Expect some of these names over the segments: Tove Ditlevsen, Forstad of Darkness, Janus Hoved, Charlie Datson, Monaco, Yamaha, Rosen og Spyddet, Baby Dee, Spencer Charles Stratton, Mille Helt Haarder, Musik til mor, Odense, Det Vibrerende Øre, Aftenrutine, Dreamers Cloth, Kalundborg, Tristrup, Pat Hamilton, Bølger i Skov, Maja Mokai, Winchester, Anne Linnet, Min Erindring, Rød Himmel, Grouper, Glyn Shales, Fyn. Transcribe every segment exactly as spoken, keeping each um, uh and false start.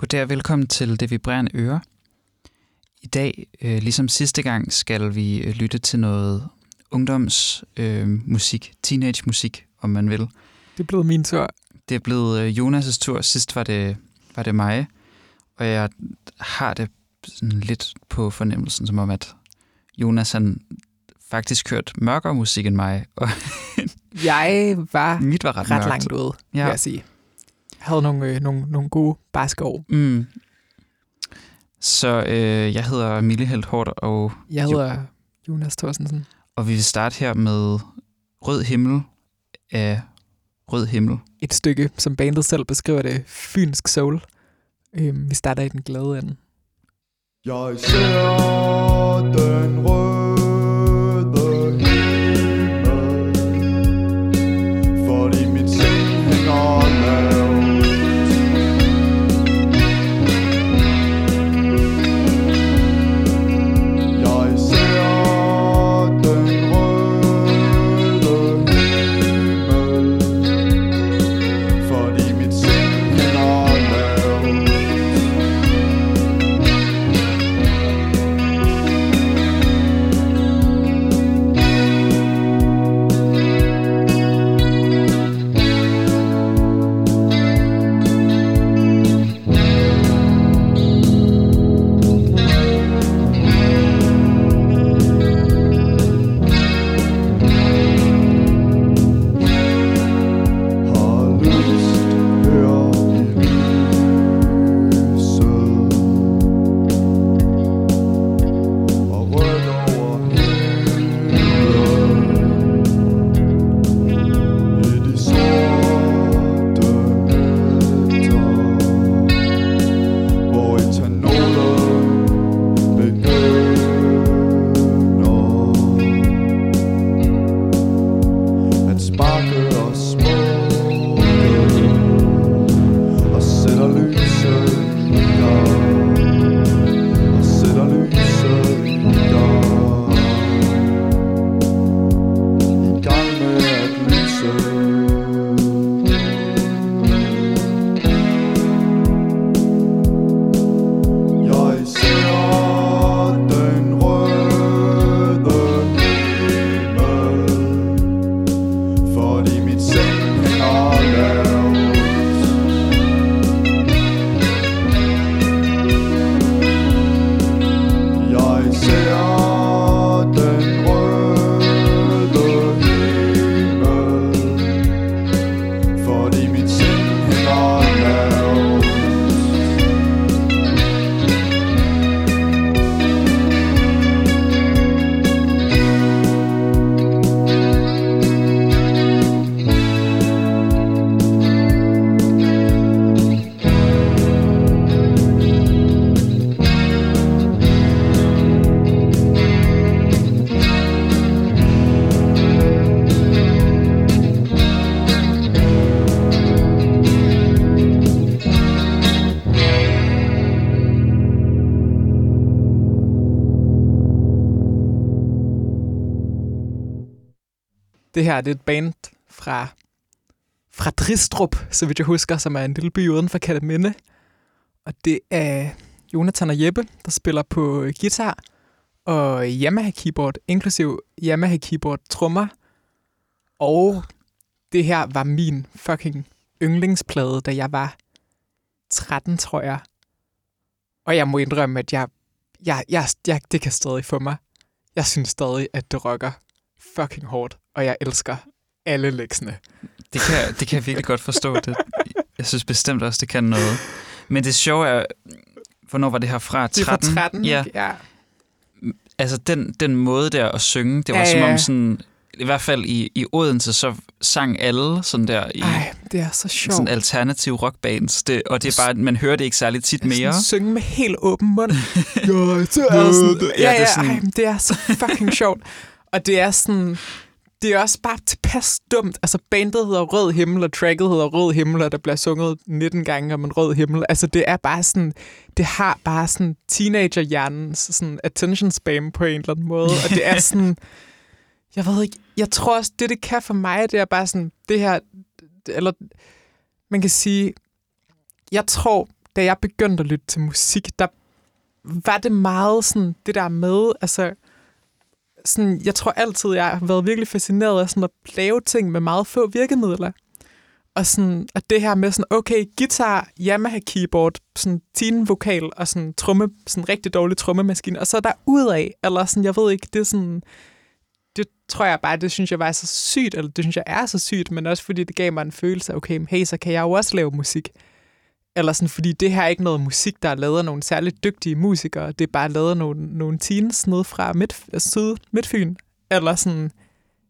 Goddag og velkommen til Det Vibrerende Øre. I dag, øh, ligesom sidste gang, skal vi øh, lytte til noget ungdomsmusik, øh, teenage-musik, om man vil. Det er blevet min tur. Det er blevet øh, Jonas' tur. Sidst var det, var det mig, og jeg har det sådan lidt på fornemmelsen, som om, at Jonas han faktisk hørt mørkere musik end mig. Og jeg var, mit var ret, ret langt ude, ja. Vil jeg sige. Jeg havde nogle, øh, nogle, nogle gode barske år. Mm. Så øh, jeg hedder Mille Helt Haarder, og jeg hedder jo- Jonas Torstensen. Og vi vil starte her med Rød Himmel af Rød Himmel. Et stykke, som bandet selv beskriver det, fynsk soul. Øh, vi starter i den glade ende. Jeg ser den røde himmel, fordi mit sind hænger lavt. Jeg ser den røde himmel, fordi mit sind hænger lavt. Det her det er et band fra, fra Tristrup, så vidt jeg husker, som er en lille by uden for Kalundborg. Og det er Jonathan og Jeppe, der spiller på guitar og Yamaha-keyboard, inklusiv Yamaha-keyboard-trummer. Og det her var min fucking yndlingsplade, da jeg var tretten, tror jeg. Og jeg må indrømme, at jeg, jeg, jeg, jeg, det kan stadig få mig. Jeg synes stadig, at det rocker fucking hårdt. Og jeg elsker alle leksene. Det kan, det kan jeg virkelig godt forstå. Det, jeg synes bestemt også, det kan noget. Men det sjove er, hvornår var det her fra? tretten? Det er fra tretten, ja. ja. Altså, den, den måde der at synge, det var ja, som om sådan... I hvert fald i, i Odense, så sang alle sådan der... I Ej, det er så sjovt. Sådan alternative rockbands. Det, og det er bare, man hører det ikke særlig tit mere. Synge med helt åben mund. ja, sådan, ja, ja, det er, sådan... Ej, det er så fucking sjovt. Og det er sådan... Det er også bare tilpas dumt. Altså, bandet hedder Rød Himmel, og tracket hedder Rød Himmel, og der bliver sunget nitten gange om en rød himmel. Altså, det er bare sådan... Det har bare sådan teenagerhjernens sådan attention spam på en eller anden måde. Og det er sådan... Jeg ved ikke... Jeg tror også, det, det kan for mig, det er bare sådan... Det her... Eller... Man kan sige... Jeg tror, da jeg begyndte at lytte til musik, der var det meget sådan det der med, altså sådan, jeg tror altid, jeg har været virkelig fascineret af sådan at lave ting med meget få virkemidler. Og sådan, og det her med sådan, okay, guitar, Yamaha keyboard, sådan tine vokal og sådan tromme, sådan rigtig dårlig trommemaskine, og så der udad, eller sådan, jeg ved ikke, det er sådan, det tror jeg bare, det synes jeg var så sygt, eller det synes jeg er så sygt, men også fordi det gav mig en følelse af, okay, hey, så kan jeg jo også lave musik. Eller sådan, fordi det her er ikke noget musik, der er lavet af nogle særligt dygtige musikere, det er bare lavet af nogle, nogle teens nede fra midt, syd, Midtfyn, eller sådan,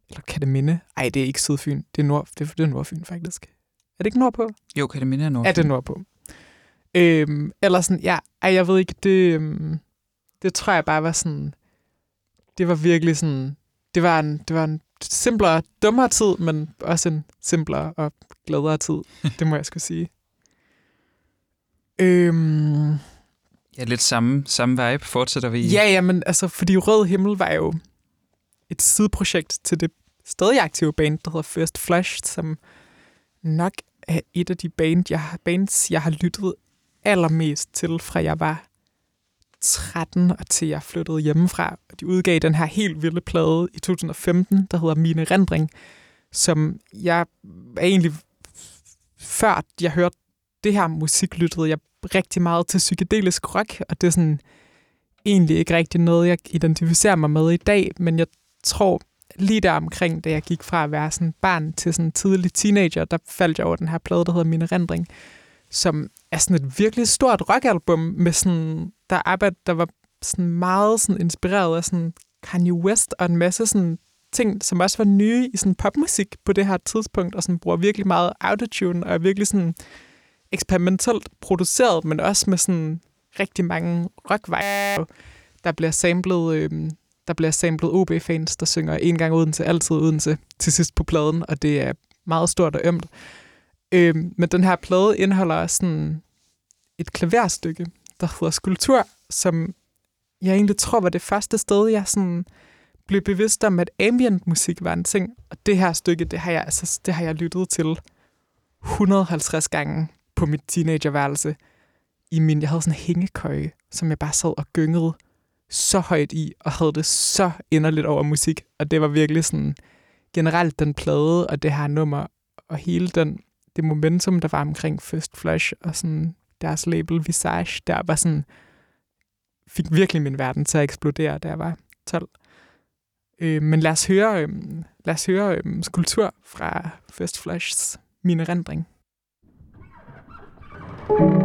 eller kan det minde? Ej, det er ikke Sydfyn, det er, nord, det, det er Nordfyn faktisk. Er det ikke nordpå? Jo, kan det minde af Nordfyn? Er det nordpå? Øhm, eller sådan, ja, ej, jeg ved ikke, det, det tror jeg bare var sådan, det var virkelig sådan, det var en, det var en simplere, dummere tid, men også en simplere og gladere tid, det må jeg skulle sige. Øhm, ja, lidt samme, samme vibe fortsætter vi. Ja, ja, men altså, fordi Rød Himmel var jo et sideprojekt til det stadig aktive band, der hedder First Flash, som nok er et af de band, jeg, bands, jeg har lyttet allermest til, fra jeg var tretten og til jeg flyttede hjemmefra. De udgav den her helt vilde plade i to tusind og femten, der hedder Min Erindring, som jeg egentlig, før jeg hørte det her musik, lyttede jeg rigtig meget til psykedelisk rock, og det er sådan egentlig ikke rigtig noget, jeg identificerer mig med i dag, men jeg tror lige der omkring, da jeg gik fra at være sådan barn til sådan tidlig teenager, der faldt jeg over den her plade, der hedder Min Erindring, som er sådan et virkelig stort rockalbum med sådan, der arbejde, der var sådan meget sådan inspireret af sådan Kanye West og en masse sådan ting, som også var nye i sådan popmusik på det her tidspunkt, og sådan bruger virkelig meget autotune og er virkelig sådan eksperimentelt produceret, men også med sådan rigtig mange rockvejer. Der bliver samlet, øh, der bliver samlet O B-fans, der synger en gang Odense, altid Odense, til sidst på pladen, og det er meget stort og ømt. Øh, men den her plade indeholder sådan et klaverstykke, der hedder Skulptur, som jeg egentlig tror var det første sted, jeg sådan blev bevidst om, at ambient musik var en ting. Og det her stykke, det har jeg, altså, det har jeg lyttet til et hundrede og halvtreds gange på mit teenagerværelse. I min, jeg havde sådan en hængekøje, som jeg bare sad og gyngede så højt i, og havde det så inderligt over musik. Og det var virkelig sådan, generelt den plade, og det her nummer, og hele den, det momentum, der var omkring First Flash, og sådan deres label Visage, der var sådan, fik virkelig min verden til at eksplodere, da jeg var tolv. Øh, men lad os høre, øh, lad os høre øh, Skulptur fra First Flashs Min Erindring. Thank you.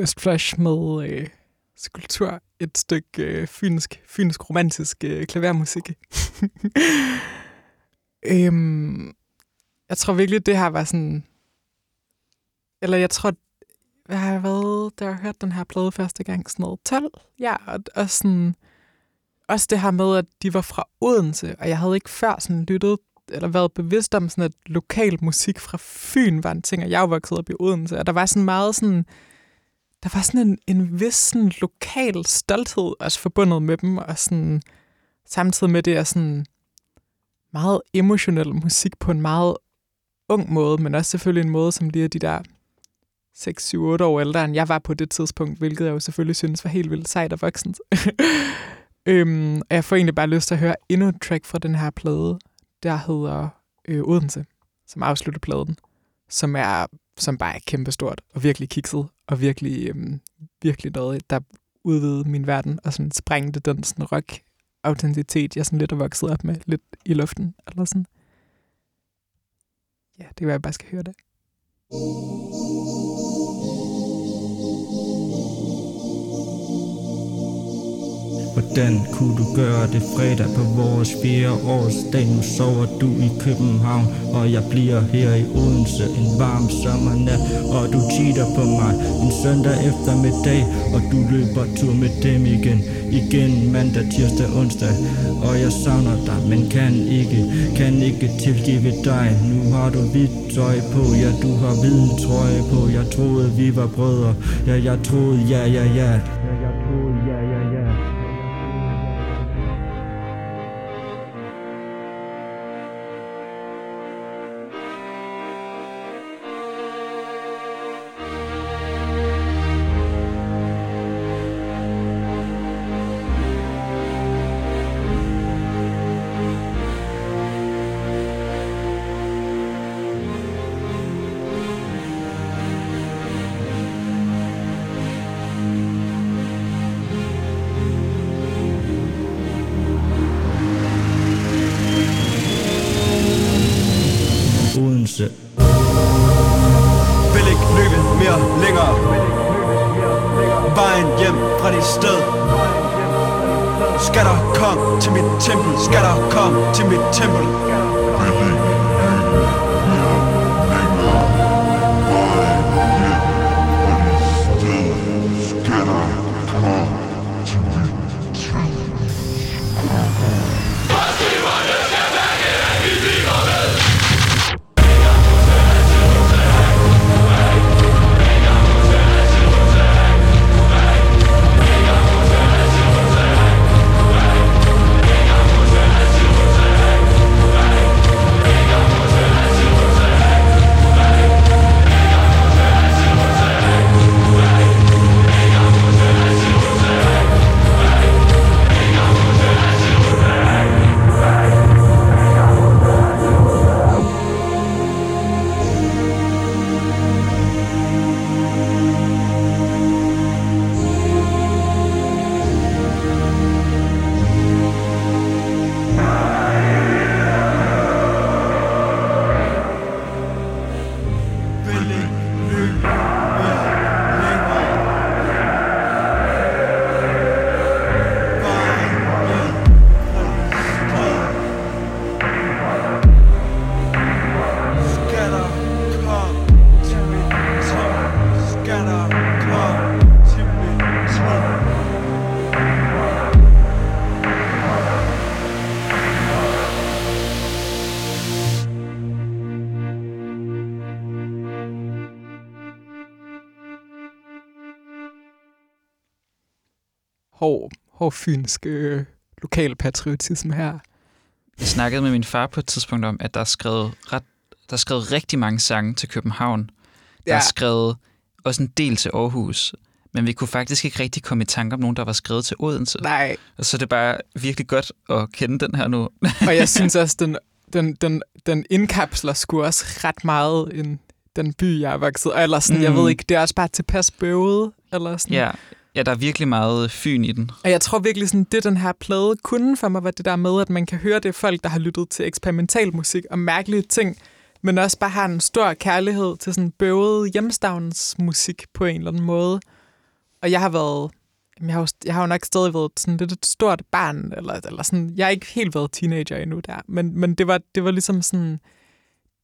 First Flash med øh, Skulptur, et stykke øh, fynsk, fynsk romantisk øh, klavermusik. øhm, jeg tror virkelig, det her var sådan... Eller jeg tror... Jeg har været, da jeg hørte den her plade første gang, sådan noget tolv. Ja, og, og sådan... Også det her med, at de var fra Odense, og jeg havde ikke før sådan lyttet, eller været bevidst om, sådan at lokal musik fra Fyn var en ting, og jeg voksede op i Odense, og der var sådan meget sådan... Der var sådan en, en vis sådan lokal stolthed også forbundet med dem, og sådan, samtidig med det er sådan meget emotionel musik på en meget ung måde, men også selvfølgelig en måde, som lige er de der seks, syv, otte år ældre, end jeg var på det tidspunkt, hvilket jeg jo selvfølgelig synes var helt vildt sejt og voksent. øhm, og jeg får egentlig bare lyst til at høre endnu et track fra den her plade, der hedder øh, Odense, som afslutter pladen, som er... som bare er kæmpestort og virkelig kikset, og virkelig, øhm, virkelig noget, der udvidede min verden, og sådan sprængte den sådan rock-autenticitet, jeg sådan lidt er vokset op med, lidt i luften, eller sådan. Ja, det er, hvad jeg bare skal høre det. Hvordan kunne du gøre det fredag på vores fire års dag? Nu sover du i København, og jeg bliver her i Odense en varm sommernat. Og du cheater på mig en søndag eftermiddag, og du løber tur med dem igen. Igen mandag, tirsdag, onsdag, og jeg savner dig, men kan ikke, kan ikke tilgive dig. Nu har du hvidt tøj på, ja du har hvid trøje på. Jeg troede vi var brødre, ja jeg troede, ja ja ja. Hård, hård fynsk øh, lokal patriotisme her. Jeg snakkede med min far på et tidspunkt om, at der er skrevet, ret, der er skrevet rigtig mange sange til København. Der ja. er skrevet også en del til Aarhus, men vi kunne faktisk ikke rigtig komme i tanke om nogen, der var skrevet til Odense. Nej. Og så er det bare virkelig godt at kende den her nu. Og jeg synes også, den, den, den, den indkapsler sgu også ret meget en, den by, jeg er vokset. Eller sådan, mm. jeg ved ikke, det er også bare tilpas bøvet, eller sådan. Ja. Ja, der er virkelig meget Fyn i den. Og jeg tror virkelig, sådan det den her plade kunne for mig, var det der med, at man kan høre det folk, der har lyttet til eksperimental musik og mærkelige ting, men også bare har en stor kærlighed til sådan bøvede hjemstavnsmusik på en eller anden måde, og jeg har været, jeg har jo, jeg har jo nok stadig været sådan lidt et stort barn, eller, eller sådan, jeg har ikke helt været teenager endnu der, men, men det, var, det var ligesom sådan,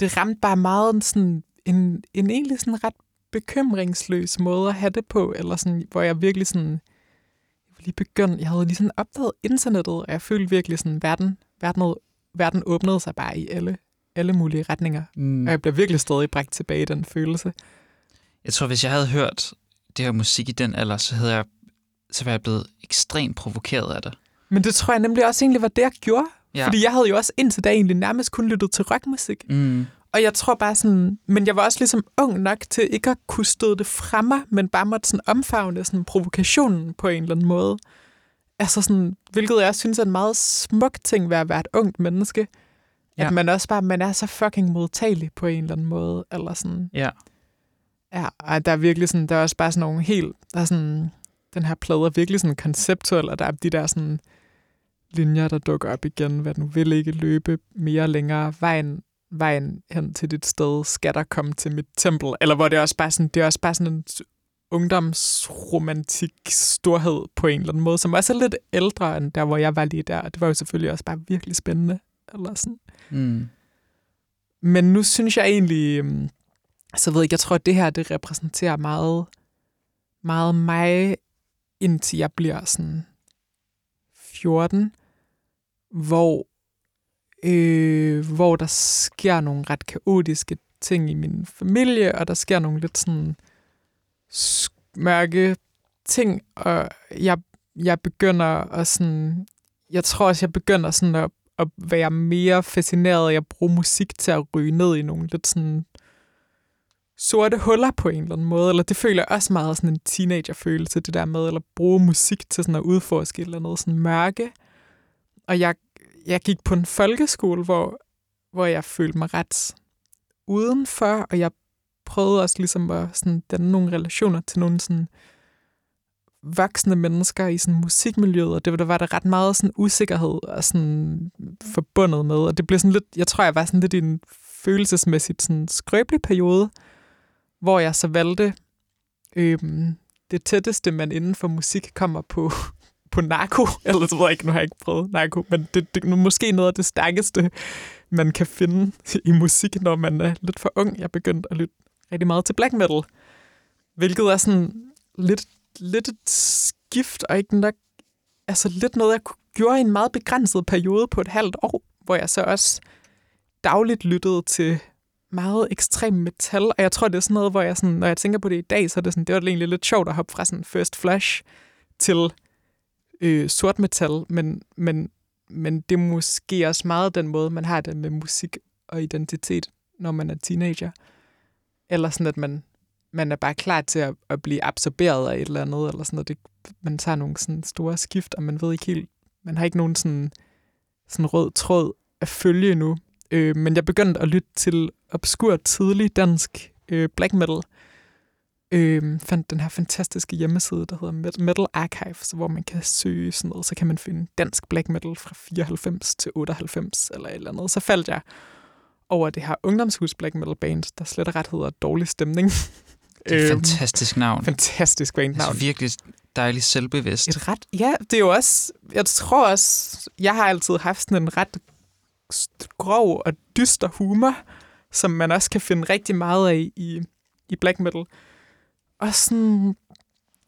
det ramte bare meget sådan en, en egentlig sådan ret bekymringsløs måde at have det på, eller sådan, hvor jeg virkelig sådan, jeg var lige begyndt, jeg havde lige sådan opdaget internettet, og jeg følte virkelig sådan, verden, verden, verden åbnede sig bare i alle, alle mulige retninger, mm. og jeg blev virkelig stadig bragt tilbage i den følelse. Jeg tror, hvis jeg havde hørt det her musik i den alder, så havde jeg så var jeg blevet ekstremt provokeret af det. Men det tror jeg nemlig også egentlig var det, jeg gjorde. Ja. Fordi jeg havde jo også indtil da egentlig nærmest kun lyttet til rockmusik. Mm. Og jeg tror bare sådan... Men jeg var også ligesom ung nok til ikke at kunne støde det fra mig, men bare måtte sådan omfavne sådan provokationen på en eller anden måde. Altså sådan... Hvilket jeg også synes er en meget smuk ting ved at være et ungt menneske. Ja. At man også bare... Man er så fucking modtagelig på en eller anden måde. Eller sådan... Ja. Ja, og der er virkelig sådan... Der er også bare sådan nogle helt... Der er sådan... Den her plade er virkelig sådan konceptuel, og der er de der sådan linjer, der dukker op igen, hvad nu vil ikke løbe mere længere. Vejen, vejen hen til dit sted skal der komme til mit tempel. Eller hvor det er også bare sådan, det er også bare sådan en ungdomsromantik storhed på en eller anden måde, som også er lidt ældre end der, hvor jeg var lige der. Og det var jo selvfølgelig også bare virkelig spændende. Eller sådan. Mm. Men nu synes jeg egentlig, så ved jeg ikke, jeg tror, at det her, det repræsenterer meget, meget mig, indtil jeg bliver sådan fjorten, hvor, øh, hvor der sker nogle ret kaotiske ting i min familie, og der sker nogle lidt sådan mørke ting, og jeg, jeg begynder at sådan, jeg tror også, jeg begynder sådan at, at være mere fascineret af at bruge musik til at ryge ned i nogle lidt sådan sorte huller på en eller anden måde, eller det føler også meget sådan en teenagerfølelse, det der med, eller bruge musik til sådan at udforske et eller andet sådan mørke. Og jeg, jeg gik på en folkeskole, hvor, hvor jeg følte mig ret udenfor, og jeg prøvede også ligesom at sådan danne nogle relationer til nogle sådan voksne mennesker i sådan musikmiljøet, og det, der var der ret meget sådan usikkerhed og sådan forbundet med, og det blev sådan lidt, jeg tror, jeg var sådan lidt i en følelsesmæssigt sådan skrøbelig periode, hvor jeg så valgte øh, det tætteste, man inden for musik kommer på, på narko. Ellers ved jeg ikke, nu har jeg ikke prøvet narko, men det, det er måske noget af det stærkeste, man kan finde i musik, når man er lidt for ung. Jeg begyndte at lytte rigtig meget til black metal, hvilket er sådan lidt, lidt et skift, og ikke nok, altså lidt noget, jeg gjorde i en meget begrænset periode på et halvt år, hvor jeg så også dagligt lyttede til meget ekstrem metal, og jeg tror, det er sådan noget, hvor jeg sådan, når jeg tænker på det i dag, så er det sådan, det var egentlig lidt sjovt at hoppe fra sådan First Flash til øh, sort metal, men, men, men det er måske også meget den måde, man har det med musik og identitet, når man er teenager. Eller sådan, at man, man er bare klar til at, at blive absorberet af et eller andet, eller sådan noget. Det, man tager nogle sådan store skift, og man ved ikke helt, man har ikke nogen sådan, sådan rød tråd at følge endnu. Øh, men jeg begyndte at lytte til obskur tidlig dansk øh, black metal. Øh, fandt den her fantastiske hjemmeside, der hedder Metal Archives, hvor man kan søge sådan noget, så kan man finde dansk black metal fra fireoghalvfems til otteoghalvfems eller et eller andet. Så faldt jeg over det her ungdomshus black metal band, der slet og ret hedder Dårlig Stemning. Det er et fantastisk navn. Fantastisk bandnavn. Det er altså virkelig dejligt selvbevidst. Et ret, ja, det er jo også, jeg tror også, jeg har altid haft sådan en ret grov og dyster humor, som man også kan finde rigtig meget af i, i black metal. Og sådan,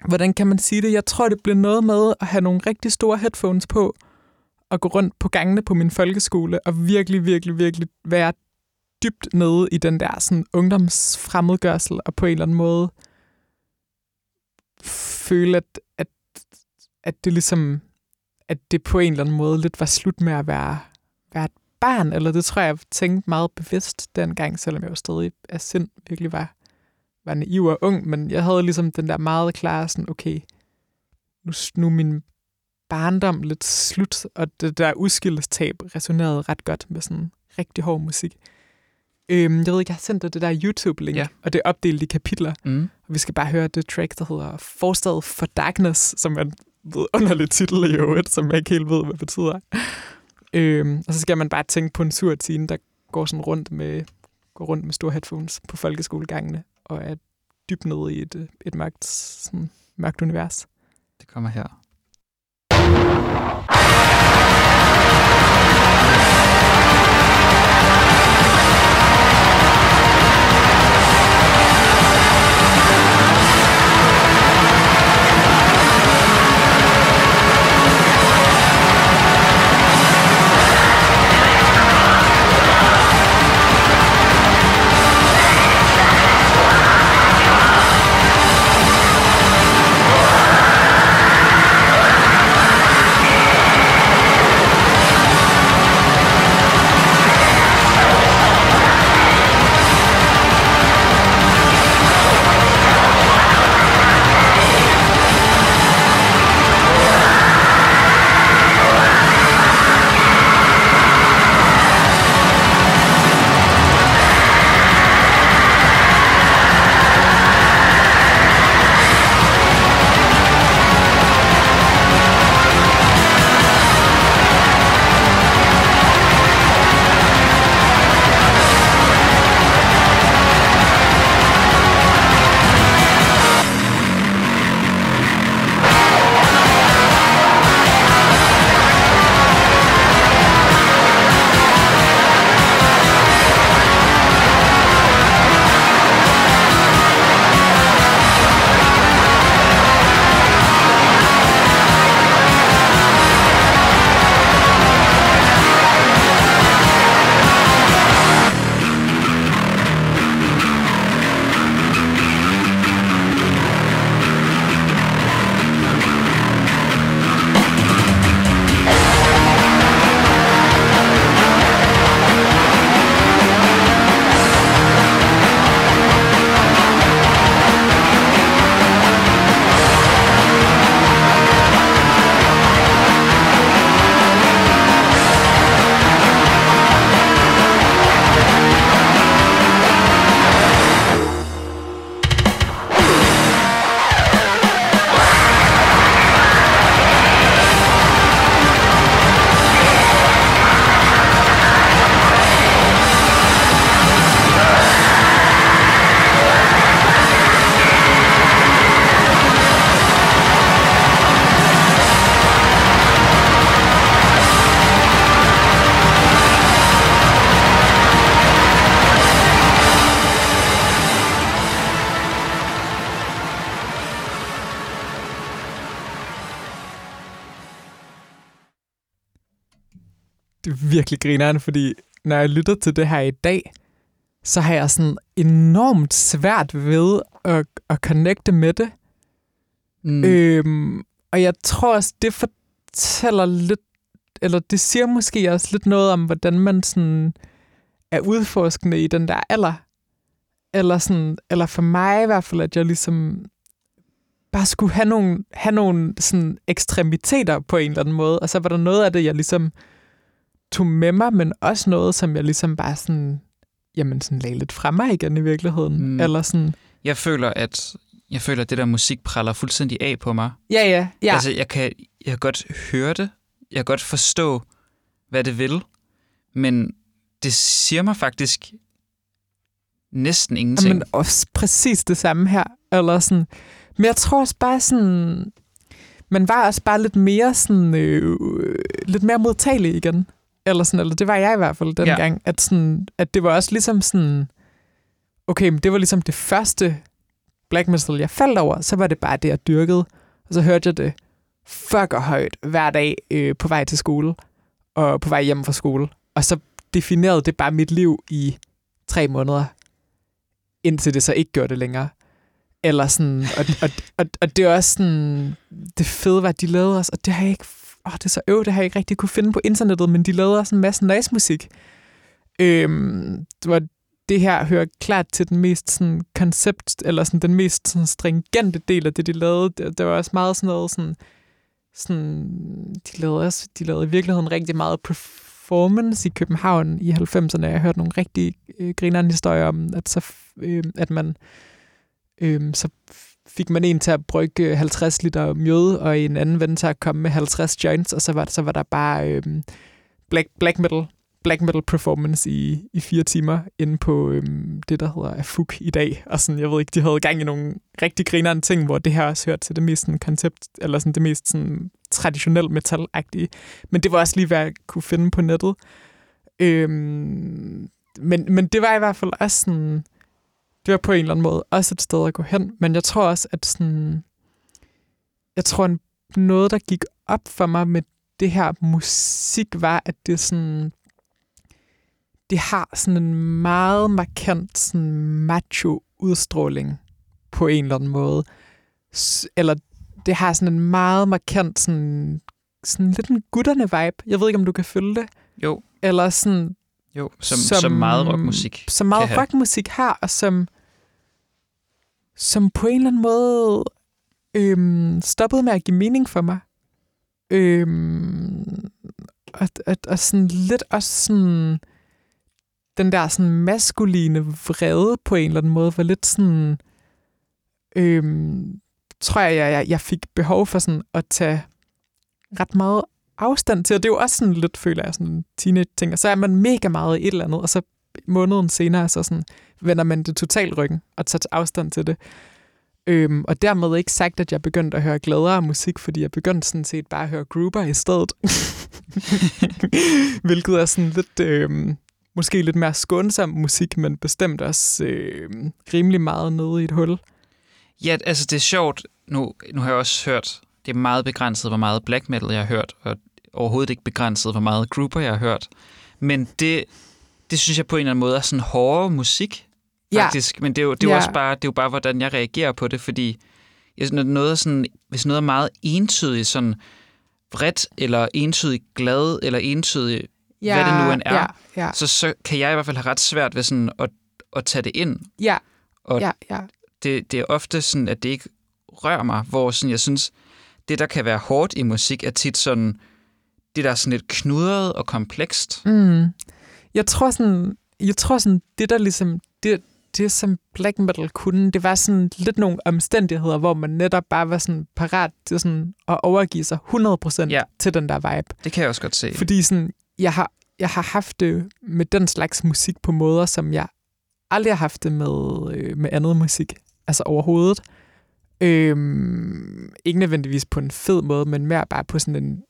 hvordan kan man sige det? Jeg tror, det blev noget med at have nogle rigtig store headphones på, og gå rundt på gangene på min folkeskole, og virkelig, virkelig, virkelig være dybt nede i den der sådan ungdomsfremmedgørsel, og på en eller anden måde føle, at, at, at det ligesom, at det på en eller anden måde lidt var slut med at være være et barn, eller det tror jeg, jeg tænkte meget bevidst dengang, selvom jeg jo stadig af sind virkelig var, var naiv og ung, men jeg havde ligesom den der meget klare sådan, okay, nu, nu er min barndom lidt slut, og det der udskillestab resonerede ret godt med sådan rigtig hård musik. Øhm, jeg ved ikke, jeg har sendt dig det der YouTube-link, ja, og det er opdelt i kapitler, mm. og vi skal bare høre det track, der hedder Forstad of Darkness, som er en underlig titel i øvrigt, som jeg ikke helt ved, hvad det betyder. Øhm, og så skal man bare tænke på en sur tine, der går sådan rundt med går rundt med store headphones på folkeskolegangene og er dybt nede i et, et mørkt sådan, mørkt univers. Det kommer her. Virkelig grineren, fordi når jeg lytter til det her i dag, så har jeg sådan enormt svært ved at, at connecte med det. Mm. Øhm, og jeg tror også, det fortæller lidt, eller det siger måske også lidt noget om, hvordan man sådan er udforskende i den der alder. Eller, sådan, eller for mig i hvert fald, at jeg ligesom bare skulle have nogle, have nogle sådan ekstremiteter på en eller anden måde. Og så var der noget af det, jeg ligesom tog med mig, men også noget, som jeg ligesom bare sådan, jamen sådan lagde lidt fra mig igen i virkeligheden. Mm. Eller sådan. Jeg føler, at jeg føler, at det der musik praller fuldstændig af på mig. Ja, ja. ja. Altså, jeg kan, jeg kan godt høre det. Jeg kan godt forstå, hvad det vil. Men det siger mig faktisk næsten ingenting. Men også præcis det samme her. Eller sådan. Men jeg tror også bare sådan, man var også bare lidt mere sådan, øh, lidt mere modtagelig igen. Eller sådan, eller det var jeg i hvert fald dengang, ja. at, sådan, at det var også ligesom sådan, okay, men det var ligesom det første black metal, jeg faldt over, så var det bare det, jeg dyrkede, og så hørte jeg det fucker højt hver dag øh, på vej til skole, og på vej hjem fra skole, og så definerede det bare mit liv i tre måneder, indtil det så ikke gjorde det længere. Eller sådan, og, og, og, og det er også sådan, det fede var, at de lavede os, og det har jeg ikke åh, det er så øv, det har jeg ikke rigtig kunne finde på internettet, men de lavede også en masse nice musik. Øhm, hvor det her hører klart til den mest sådan koncept, eller sådan den mest sådan stringente del af det, de lavede. Der var også meget sådan noget, sådan, sådan de, lavede også, de lavede i virkeligheden rigtig meget performance i København i halvfemserne. Jeg hørte nogle rigtig øh, grinerende historier om, at, så, øh, at man øh, så fik man en til at brygge halvtreds liter mjøde, og en anden ven til at komme med halvtreds joints, og så var, så var der bare øhm, black, black metal black metal performance i, i fire timer inde på øhm, det, der hedder Afuk i dag. Og sådan, jeg ved ikke, de havde gang i nogle rigtig grinerende ting, hvor det her også hørte til det mest sådan, koncept, eller sådan, det mest sådan, traditionelle metal-agtige. Men det var også lige, hvad jeg kunne finde på nettet. Øhm, men, men det var i hvert fald også sådan, det var på en eller anden måde også et sted at gå hen. Men jeg tror også, at sådan, jeg tror, noget, der gik op for mig med det her musik, var, at det sådan, det har sådan en meget markant sådan macho-udstråling på en eller anden måde. Eller det har sådan en meget markant sådan, sådan lidt en gutterne-vibe. Jeg ved ikke, om du kan følge det. Jo. Eller sådan... Jo, som, som, som meget rockmusik Som meget rockmusik har, og som, som på en eller anden måde øhm, stoppede med at give mening for mig. Øhm, og, og, og sådan lidt også sådan... Den der sådan maskuline vrede på en eller anden måde var lidt sådan... Øhm, tror jeg, jeg, jeg fik behov for sådan at tage ret meget afstand til. Og det er jo også sådan lidt, føler jeg, sådan en teenage-ting. Og så er man mega meget i et eller andet, og så måneden senere, så sådan, vender man det totalt ryggen og tager afstand til det. Øhm, og dermed ikke sagt, at jeg begyndte at høre gladere musik, fordi jeg begyndte sådan set bare at høre Grouper i stedet. Hvilket er sådan lidt... Øhm, Måske lidt mere skånsom musik, men bestemt også øh, rimelig meget nede i et hul. Ja, altså det er sjovt. Nu, nu har jeg også hørt, det er meget begrænset, hvor meget black metal jeg har hørt, og overhovedet ikke begrænset, hvor meget Grouper jeg har hørt. Men det, det synes jeg på en eller anden måde er sådan hårdere musik, faktisk. Ja. Men det er jo, det er jo ja. også bare, det er jo bare, hvordan jeg reagerer på det, fordi jeg, når noget er sådan, hvis noget er meget entydigt, sådan vredt, eller entydigt glad, eller entydigt... Ja, hvad det nu end er, ja, ja. Så, så kan jeg i hvert fald have ret svært ved sådan at, at tage det ind. Ja, og ja, ja. Det, det er ofte sådan, at det ikke rører mig, hvor sådan, jeg synes, det der kan være hårdt i musik, er tit sådan, det der er sådan lidt knudret og komplekst. Mm. Jeg tror sådan, jeg tror sådan, det der ligesom, det, det som black metal kunne, det var sådan lidt nogle omstændigheder, hvor man netop bare var sådan parat til sådan at overgive sig hundrede procent ja. til den der vibe. Det kan jeg også godt se. Fordi sådan, Jeg har, jeg har haft det med den slags musik på måder, som jeg aldrig har haft det med, øh, med andet musik. Altså overhovedet. Øhm, ikke nødvendigvis på en fed måde, men mere bare på sådan en,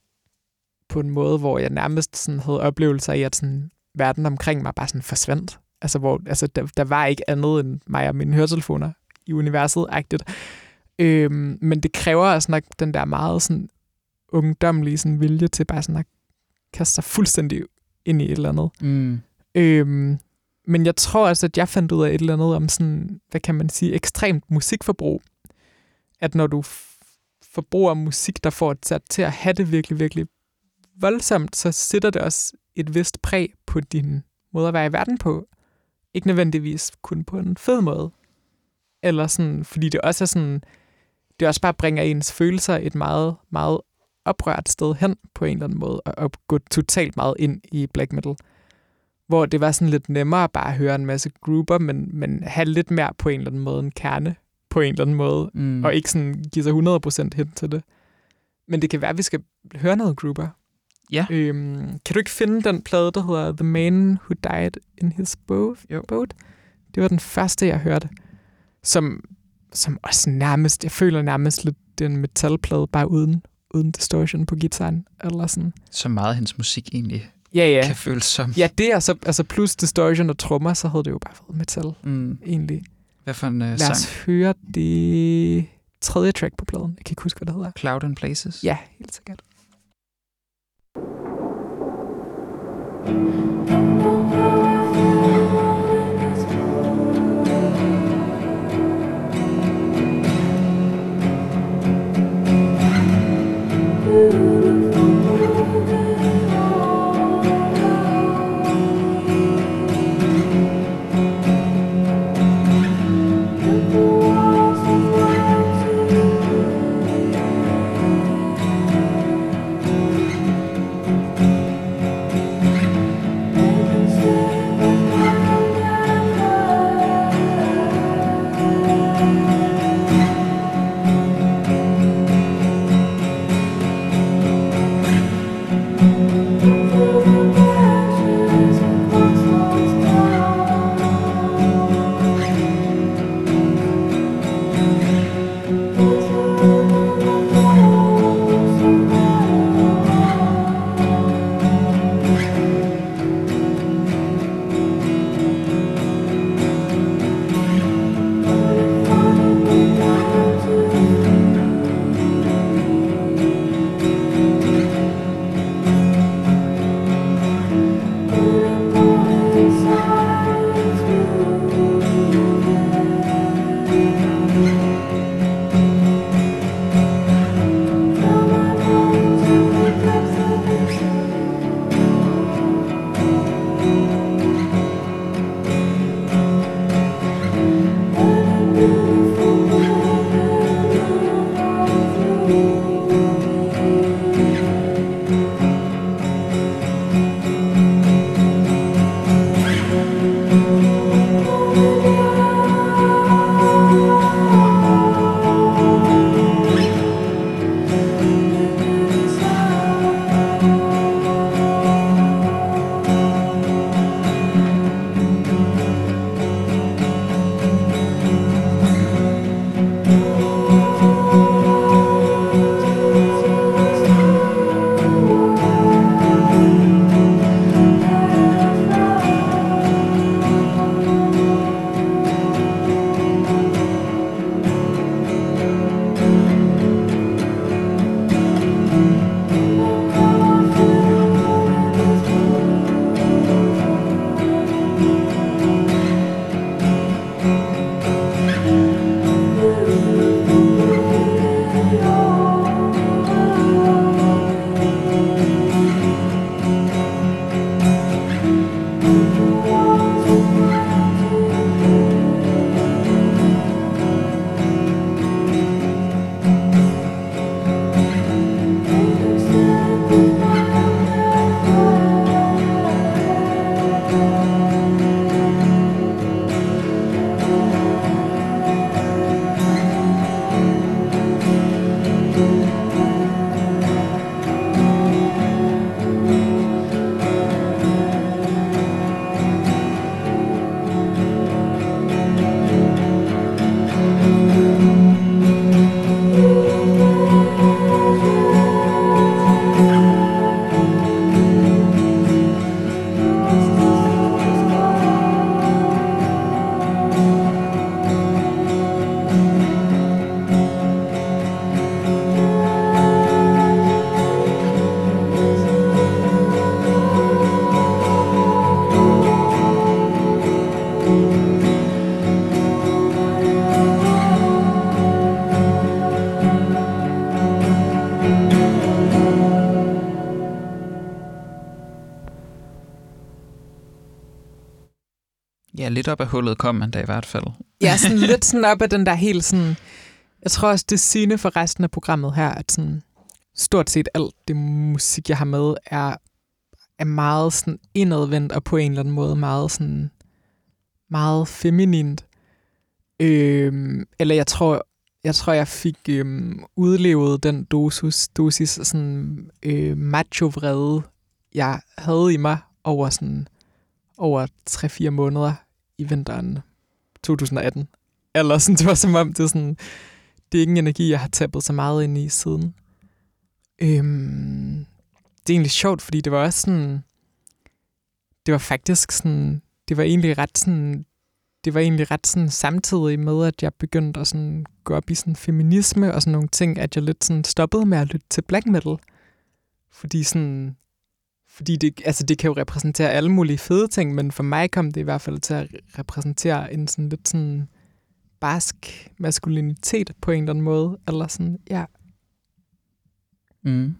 på en måde, hvor jeg nærmest sådan havde oplevelser i, at sådan, verden omkring mig bare sådan forsvandt. Altså, hvor, altså der, der var ikke andet end mig og mine høretelefoner i universet-agtigt. Øhm, men det kræver også nok den der meget sådan, ungdomlige sådan, vilje til bare sådan at kaste sig fuldstændig ind i et eller andet. Mm. Øhm, men jeg tror også, at jeg fandt ud af et eller andet om sådan, hvad kan man sige, ekstremt musikforbrug. At når du f- forbruger musik, der får sat til at have det virkelig, virkelig voldsomt, så sætter det også et vist præg på din måde at være i verden på. Ikke nødvendigvis kun på en fed måde. Eller sådan, fordi det også er sådan, det også bare bringer ens følelser et meget, meget oprørt sted hen på en eller anden måde, og gå totalt meget ind i black metal. Hvor det var sådan lidt nemmere bare at høre en masse Grouper, men, men have lidt mere på en eller anden måde en kerne, på en eller anden måde, mm. og ikke sådan give sig hundrede procent hen til det. Men det kan være, at vi skal høre noget Grouper. Ja. Øhm, kan du ikke finde den plade, der hedder The Man Who Died in His Boat? Det var den første, jeg hørte. Som, som også nærmest, jeg føler nærmest lidt, det er en metalplade, bare uden uden distortion på guitaren, eller sådan. Så meget hans musik egentlig ja, ja. kan føles som. Ja, det er så, altså plus distortion og trommer, så havde det jo bare været metal, mm. egentlig. Hvad for en uh, sang? Lad os sang? høre det tredje track på pladen. Jeg kan ikke huske, hvad det hedder. Cloud and Places? Ja, helt sikkert. Ja, lidt op af hullet kom man da i hvert fald. Ja, sådan lidt sådan op af den der helt sådan... Jeg tror også, det er sigende for resten af programmet her, at sådan, stort set alt det musik, jeg har med, er, er meget sådan indadvendt og på en eller anden måde meget, sådan, meget feminint. Øhm, eller jeg tror, jeg tror, jeg fik øhm, udlevet den dosis, dosis sådan, øh, macho-vrede, jeg havde i mig over sådan... over tre-fire måneder i vinteren tyve atten. Eller sådan, det var som om, det er sådan, det er ikke en energi, jeg har tappet så meget ind i siden. Øhm, det er egentlig sjovt, fordi det var også sådan, det var faktisk sådan, det var egentlig ret sådan, det var egentlig ret sådan samtidig med, at jeg begyndte at sådan gå op i sådan feminisme og sådan nogle ting, at jeg lidt sådan stoppede med at lytte til black metal. Fordi sådan, Fordi det, altså det kan jo repræsentere alle mulige fede ting, men for mig kom det i hvert fald til at repræsentere en sådan lidt sådan barsk maskulinitet på en eller anden måde, eller sådan, ja. Mm.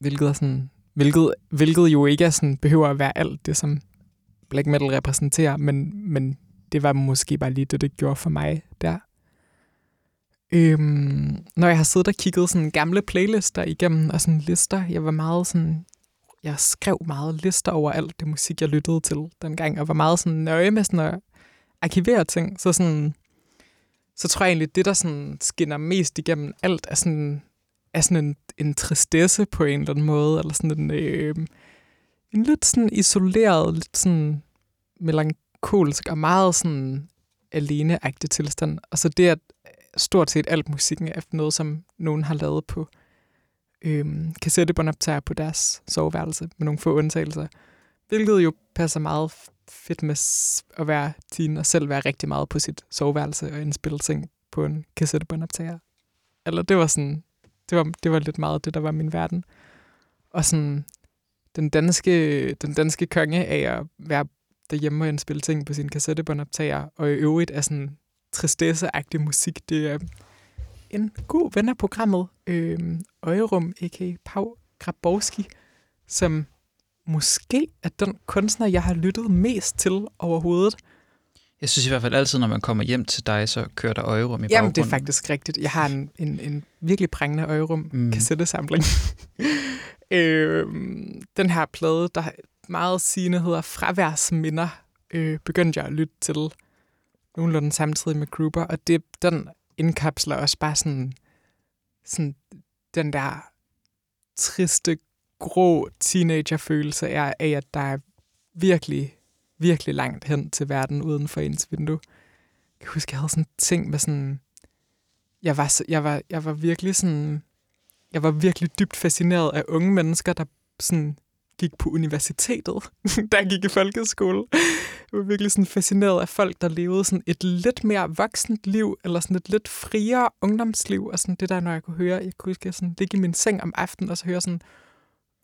Hvilket, er sådan, hvilket, hvilket jo ikke er sådan, behøver at være alt det, som black metal repræsenterer, men, men det var måske bare lige det, det gjorde for mig der. Øhm, når jeg har siddet og kigget sådan gamle playlister igennem, og sådan lister, jeg var meget sådan... Jeg skrev meget lister over alt det musik, jeg lyttede til dengang, og var meget sådan nøje med sådan at arkivere ting. Så, sådan, så tror jeg egentlig, det, der sådan skinner mest igennem alt, er sådan, er sådan en, en tristesse på en eller anden måde, eller sådan en, øh, en lidt sådan isoleret, lidt sådan melankolsk og meget sådan aleneagtig tilstand. Og så det, at stort set alt musikken er noget, som nogen har lavet på Øhm, kassettebåndoptager på deres soveværelse med nogle få undtagelser, hvilket jo passer meget fedt med at være teen og selv være rigtig meget på sit soveværelse og indspille ting på en kassettebåndoptager. Eller det var sådan, det var, det var lidt meget det, der var min verden. Og sådan den danske, den danske konge af at være derhjemme og indspille ting på sin kassettebåndoptager, og i øvrigt er sådan tristesse-agtig musik, det er en god ven af programmet, øhm, Øjerum, a k a. Pau Grabowski, som måske er den kunstner, jeg har lyttet mest til overhovedet. Jeg synes i hvert fald altid, når man kommer hjem til dig, så kører der Øjerum i baggrunden. Jamen, det er faktisk rigtigt. Jeg har en, en, en virkelig prangende Øjerum-kassettesamling. Mm. øhm, den her plade, der meget sigende hedder Fraværsminder, øh, begyndte jeg at lytte til nogenlunde samtidig med Grouper, og det den indkapsler også bare sådan, sådan den der triste, grå teenagerfølelse af, at der er virkelig, virkelig langt hen til verden uden for ens vindue. Jeg husker, jeg havde sådan en ting med sådan... Jeg var, jeg, var, jeg var virkelig sådan... Jeg var virkelig dybt fascineret af unge mennesker, der sådan gik på universitetet, der gik i folkeskole. Jeg var virkelig sådan fascineret af folk, der levede sådan et lidt mere voksent liv, eller sådan et lidt friere ungdomsliv, og sådan det der, når jeg kunne høre, jeg kunne huske, jeg sådan ligge i min seng om aftenen, og så høre sådan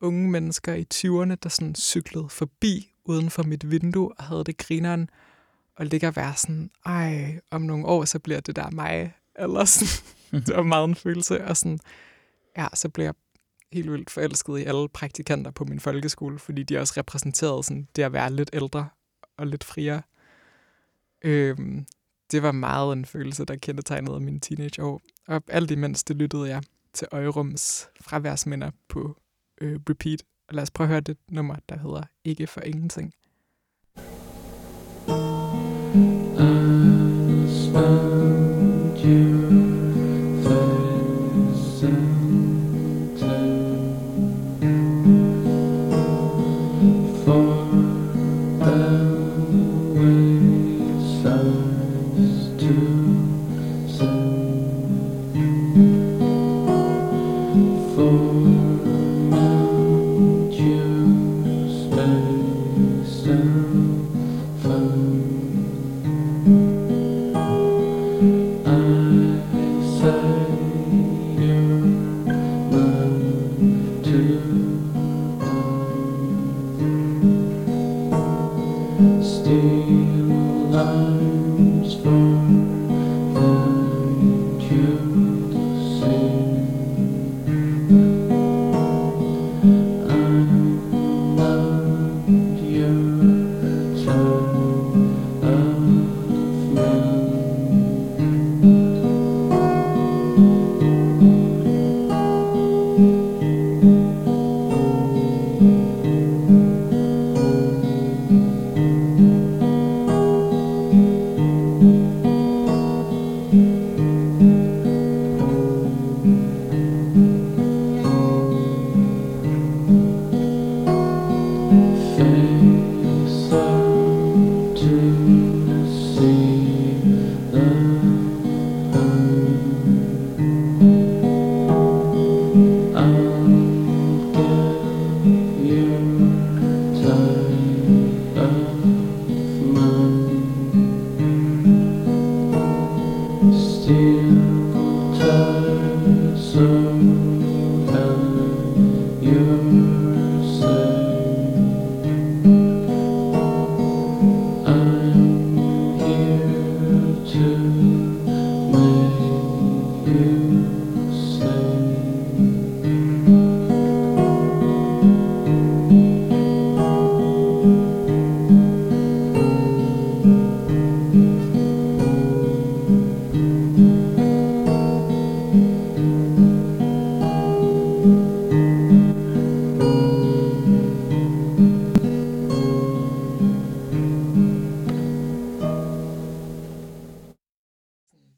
unge mennesker i tyverne, der sådan cyklede forbi uden for mit vindue, og havde det grineren, og ligge og være sådan, ej, om nogle år, så bliver det der mig, eller sådan, det var meget en følelse, og sådan, ja, så blev jeg helt vildt forelsket i alle praktikanter på min folkeskole, fordi de også repræsenterede sådan det at være lidt ældre og lidt friere. Øhm, det var meget en følelse, der kendetegnede mine teenageår. Og alt imens, det lyttede jeg til Øjerums Fraværsminder på øh, repeat. Og lad os prøve at høre det nummer, der hedder Ikke for Ingenting.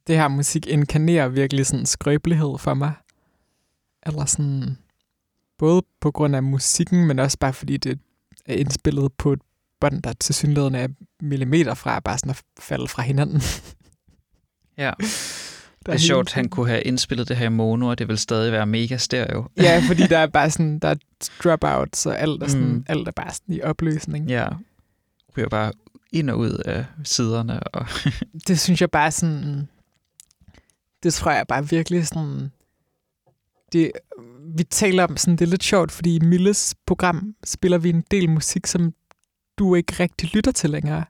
det her musik inkarnerer virkelig sådan skrøbelighed for mig. Eller sådan, både på grund af musikken, men også bare fordi det er indspillet på et bånd, der tilsyneladende er millimeter fra, bare sådan at falde fra hinanden. Ja. Det er, er sjovt, han kunne have indspillet det her i mono, og det vil stadig være mega stereo. Ja, fordi der er bare sådan, der er drop-out, så alt er, sådan, mm. alt er bare sådan i opløsning. Ja, ryger bare ind og ud af siderne. Og det synes jeg bare sådan, det tror jeg bare virkelig sådan, det, vi taler om sådan, det er lidt sjovt, fordi i Milles program spiller vi en del musik, som du ikke rigtig lytter til længere.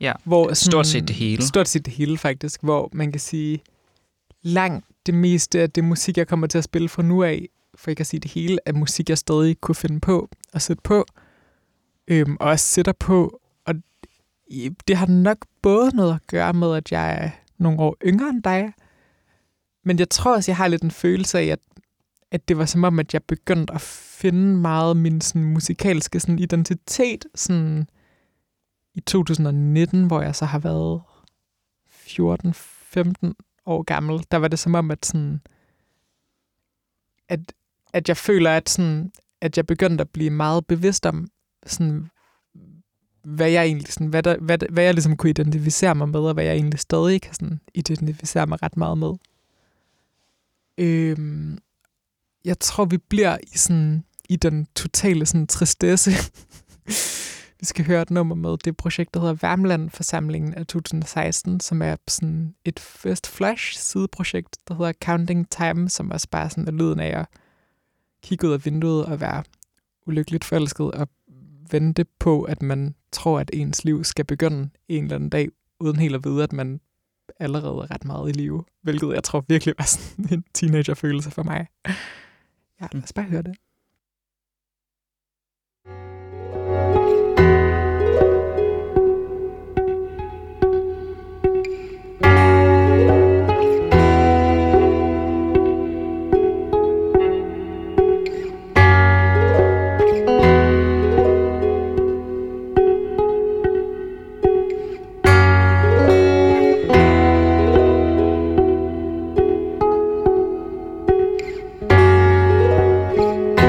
Ja, hvor, sådan, stort set det hele. Stort set det hele faktisk, hvor man kan sige, langt det meste af det musik, jeg kommer til at spille fra nu af, for ikke at sige det hele, af musik, jeg stadig kunne finde på og sætte på, øhm, og også sætter på. Og det har nok både noget at gøre med, at jeg er nogle år yngre end dig, men jeg tror også, jeg har lidt en følelse af, at, at det var som om, at jeg begyndte at finde meget min sådan, musikalske sådan, identitet sådan, i to tusind nitten, hvor jeg så har været fjorten femten år gammel. Der var det som om, at, sådan, at, at jeg føler, at, sådan, at jeg begyndte at blive meget bevidst om, sådan, hvad jeg egentlig, sådan, hvad, der, hvad, hvad jeg ligesom kunne identificere mig med, og hvad jeg egentlig stadig kan sådan, identificere mig ret meget med. Øhm, jeg tror, vi bliver i, sådan, i den totale sådan, tristesse. Vi skal høre et nummer med det projekt, der hedder Värmland-forsamlingen af to tusind seksten, som er sådan et First Flash sideprojekt, der hedder Counting Time, som også bare sådan er lyden af at kigge ud af vinduet og være ulykkeligt forelsket og vente på, at man tror, at ens liv skal begynde en eller anden dag, uden helt at vide, at man allerede er ret meget i live, hvilket jeg tror virkelig var sådan en teenagerfølelse for mig. Ja, lad os bare høre det. Thank you.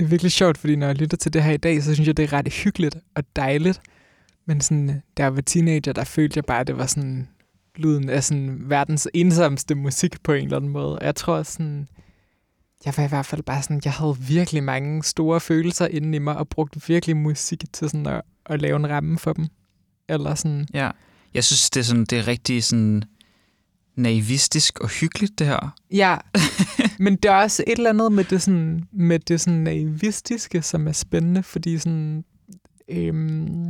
Det er virkelig sjovt, fordi når jeg lytter til det her i dag, så synes jeg, det er ret hyggeligt og dejligt. Men sådan, da jeg var teenager, der følte jeg bare, at det var sådan lyden af sådan verdens ensomste musik på en eller anden måde. Og jeg tror sådan, jeg var i hvert fald bare sådan, jeg havde virkelig mange store følelser inden i mig, og brugte virkelig musik til sådan at, at lave en ramme for dem. Eller sådan. Ja, jeg synes, det er, sådan, det er rigtig sådan naivistisk og hyggeligt, det her. Ja, men det er også et eller andet med det sådan, med det sådan naivistiske, som er spændende, fordi sådan, øhm,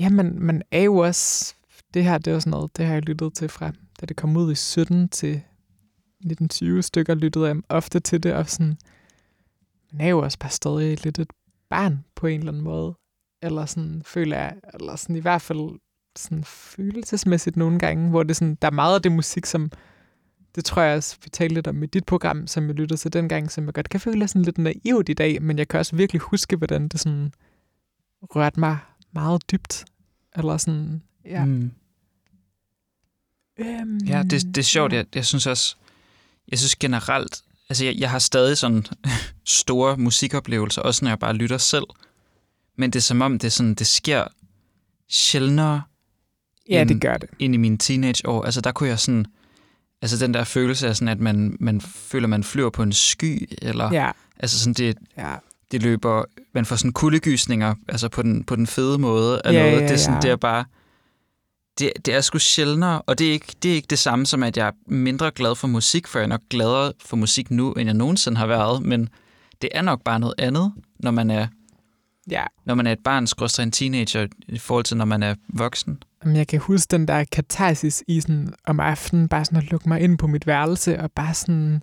ja, man, man er jo også, det her, det er jo sådan noget, det har jeg lyttet til fra, da det kom ud i sytten til nitten tyve stykker, lyttede jeg ofte til det, og sådan, man er jo også bare stadig lidt et barn på en eller anden måde, eller sådan føler jeg, eller sådan i hvert fald sådan følelsesmæssigt nogle gange, hvor det sådan, der er meget af det musik, som det tror jeg også, vi talte lidt om i dit program, som jeg lyttede til dengang, som jeg godt kan føle sådan lidt naivt i dag, men jeg kan også virkelig huske, hvordan det sådan rørte mig meget dybt, eller sådan, ja. Mm. Øhm, ja, det, det er sjovt, jeg, jeg synes også, jeg synes generelt, altså jeg, jeg har stadig sådan store musikoplevelser, også når jeg bare lytter selv, men det er som om, det, er sådan, det sker sjældnere. Ja, det gør det. Ind i mine teenageår. Altså, der kunne jeg sådan... Altså, den der følelse af sådan, at man, man føler, man flyver på en sky, eller... Ja. Altså, sådan det... Ja. Det løber... Man får sådan kuldegysninger, altså på den, på den fede måde, eller ja, noget. Ja, det er sådan, ja. Det er bare... Det, det er sgu sjældnere, og det er, ikke, det er ikke det samme som, at jeg er mindre glad for musik, for jeg er nok gladere for musik nu, end jeg nogensinde har været, men det er nok bare noget andet, når man er... Ja. Når man er et barn, skråstrej en teenager, i forhold til, når man er voksen. Jeg kan huske den der katarsis i sådan, om aftenen, bare sådan at lukke mig ind på mit værelse, og bare sådan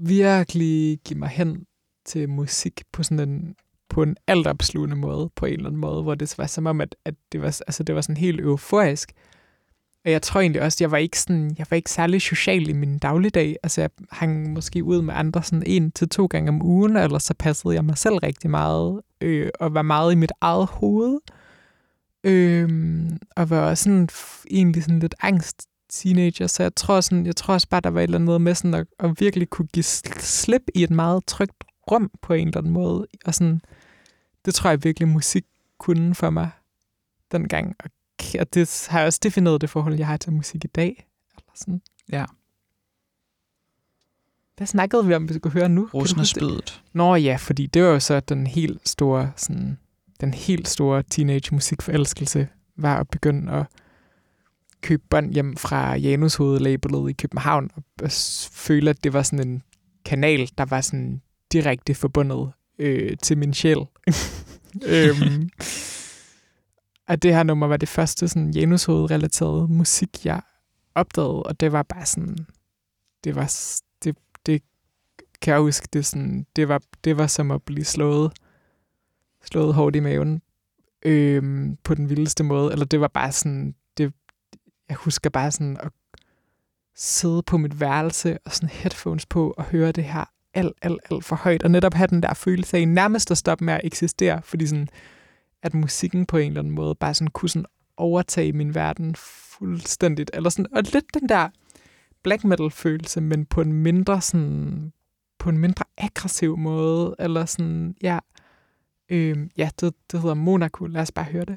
virkelig give mig hen til musik på sådan en, på en altopslugende måde, på en eller anden måde, hvor det var som om, at, at det, var, altså det var sådan helt euforisk. Og jeg tror egentlig også, at jeg var ikke, sådan, jeg var ikke særlig social i min dagligdag. Altså jeg hang måske ud med andre sådan en til to gange om ugen, eller så passede jeg mig selv rigtig meget, øh, og var meget i mit eget hoved. Øhm, og var også sådan, egentlig sådan lidt angst teenager, så jeg tror, sådan, jeg tror også bare, der var et eller andet med sådan at, at virkelig kunne give slip i et meget trygt rum på en eller anden måde. Og sådan, det tror jeg virkelig musik kunne for mig dengang. Og, og det har også defineret det forhold, jeg har til musik i dag. Eller sådan. Ja. Hvad snakkede vi om, vi skulle høre nu? Rosen og Spyddet. Nå ja, fordi det var jo så den helt store... sådan den helt store teenage musikforelskelse var at begynde at købe bånd hjem fra Janus Hoved labelet i København, og føle, at det var sådan en kanal, der var sådan direkte forbundet øh, til min sjæl. øhm, og det her nummer var det første sådan Janus Hoved relaterede musik, jeg opdagede, og det var bare sådan, det var, det, det kan jeg huske, det, sådan, det, var, det var som at blive slået slået hårdt i maven øhm, på den vildeste måde. Eller det var bare sådan, det, jeg husker bare sådan at sidde på mit værelse og sådan headphones på og høre det her alt, alt, alt for højt. Og netop have den der følelse af nærmest at stoppe med at eksistere, fordi sådan, at musikken på en eller anden måde bare sådan kunne sådan overtage min verden fuldstændigt. Eller sådan, og lidt den der black metal følelse, men på en mindre sådan, på en mindre aggressiv måde. Eller sådan, ja... Øhm, ja, det, det hedder Monaco. Lad os bare høre det.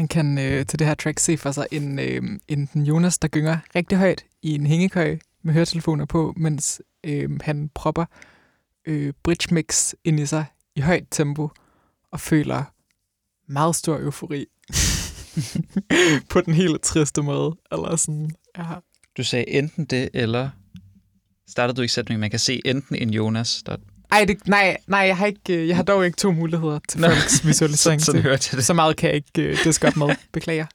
Man kan øh, til det her track se for sig en, øh, en Jonas, der gynger rigtig højt i en hængekøj med høretelefoner på, mens øh, han propper øh, bridge mix ind i sig i højt tempo og føler meget stor eufori på den helt triste måde. Eller sådan, ja. Du sagde enten det, eller startede du ikke sætningen, man kan se enten en Jonas, der... Ej, det, nej, nej, jeg har ikke, jeg har dog ikke to muligheder til folks visualisering. Sådan hørte jeg det. Så meget kan jeg ikke uh, diske op med. Beklager.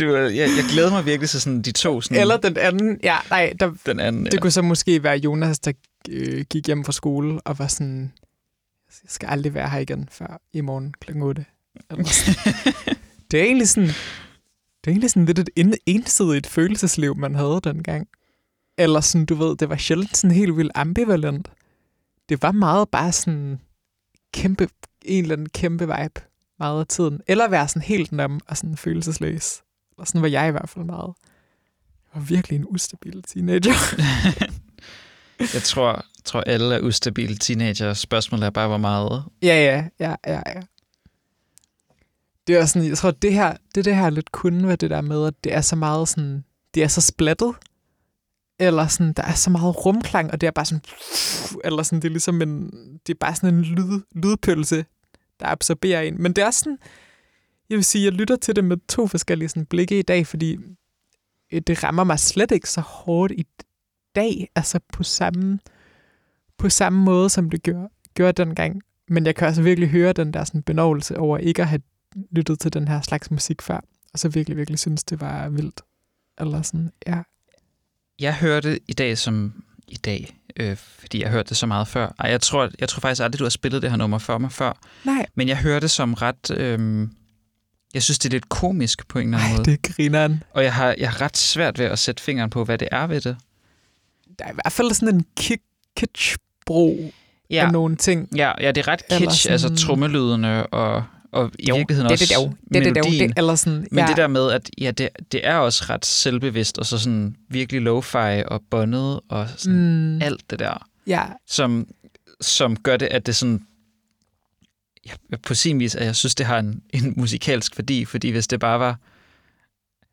Du, jeg, jeg glæder mig virkelig til sådan de to. Sådan eller den anden. Ja, nej. Der, den anden, det ja. Kunne så måske være Jonas, der øh, gik hjem fra skole og var sådan, jeg skal aldrig være her igen før i morgen klokken otte. Det er egentlig sådan, det er egentlig sådan lidt et ensidigt følelsesliv, man havde dengang. Eller sådan, du ved, det var sjældent sådan helt vildt ambivalent. Det var meget bare sådan kæmpe, en eller anden kæmpe vibe meget af tiden. Eller være sådan helt nem og sådan følelsesløs. Og sådan var jeg i hvert fald meget. Jeg var virkelig en ustabil teenager. Jeg tror, tror alle er ustabile teenager. Spørgsmålet er bare, hvor meget. Ja, ja, ja, ja, ja. Det er sådan, jeg tror, det her, det, det her lidt kunne være det der med, at det er så meget sådan, det er så splattet. Eller sådan, der er så meget rumklang, og det er bare sådan, eller sådan, det er ligesom en, det er bare sådan en lyd, lydpølse, der absorberer en. Men det er også sådan, jeg vil sige, jeg lytter til det med to forskellige sådan blikke i dag, fordi det rammer mig slet ikke så hårdt i dag, altså på samme, på samme måde, som det gjorde, gjorde dengang. Men jeg kan også virkelig høre den der sådan benovelse over ikke at have lyttet til den her slags musik før, og så virkelig, virkelig synes, det var vildt. Eller sådan, ja. Jeg hørte i dag som i dag, øh, fordi jeg hørte det så meget før. Ej, jeg tror, jeg tror faktisk aldrig, du har spillet det her nummer for mig før. Nej. Men jeg hørte det som ret... Øh, jeg synes, det er lidt komisk på en eller anden Ej, måde. Nej, det griner han. Og jeg har, jeg har ret svært ved at sætte fingeren på, hvad det er ved det. Der er i hvert fald sådan en kitsch-bro ja. Af nogle ting. Ja, ja, det er ret kitsch, sådan... altså trommelydene og... og i jo, virkeligheden det, også det, det, melodien. Det, eller sådan, ja. Men det der med, at ja, det, det er også ret selvbevidst, og så sådan virkelig lo-fi og bondet, og sådan mm. alt det der, ja. som, som gør det, at det sådan, ja, på sin vis, at jeg synes, det har en, en musikalsk værdi, fordi hvis det bare var,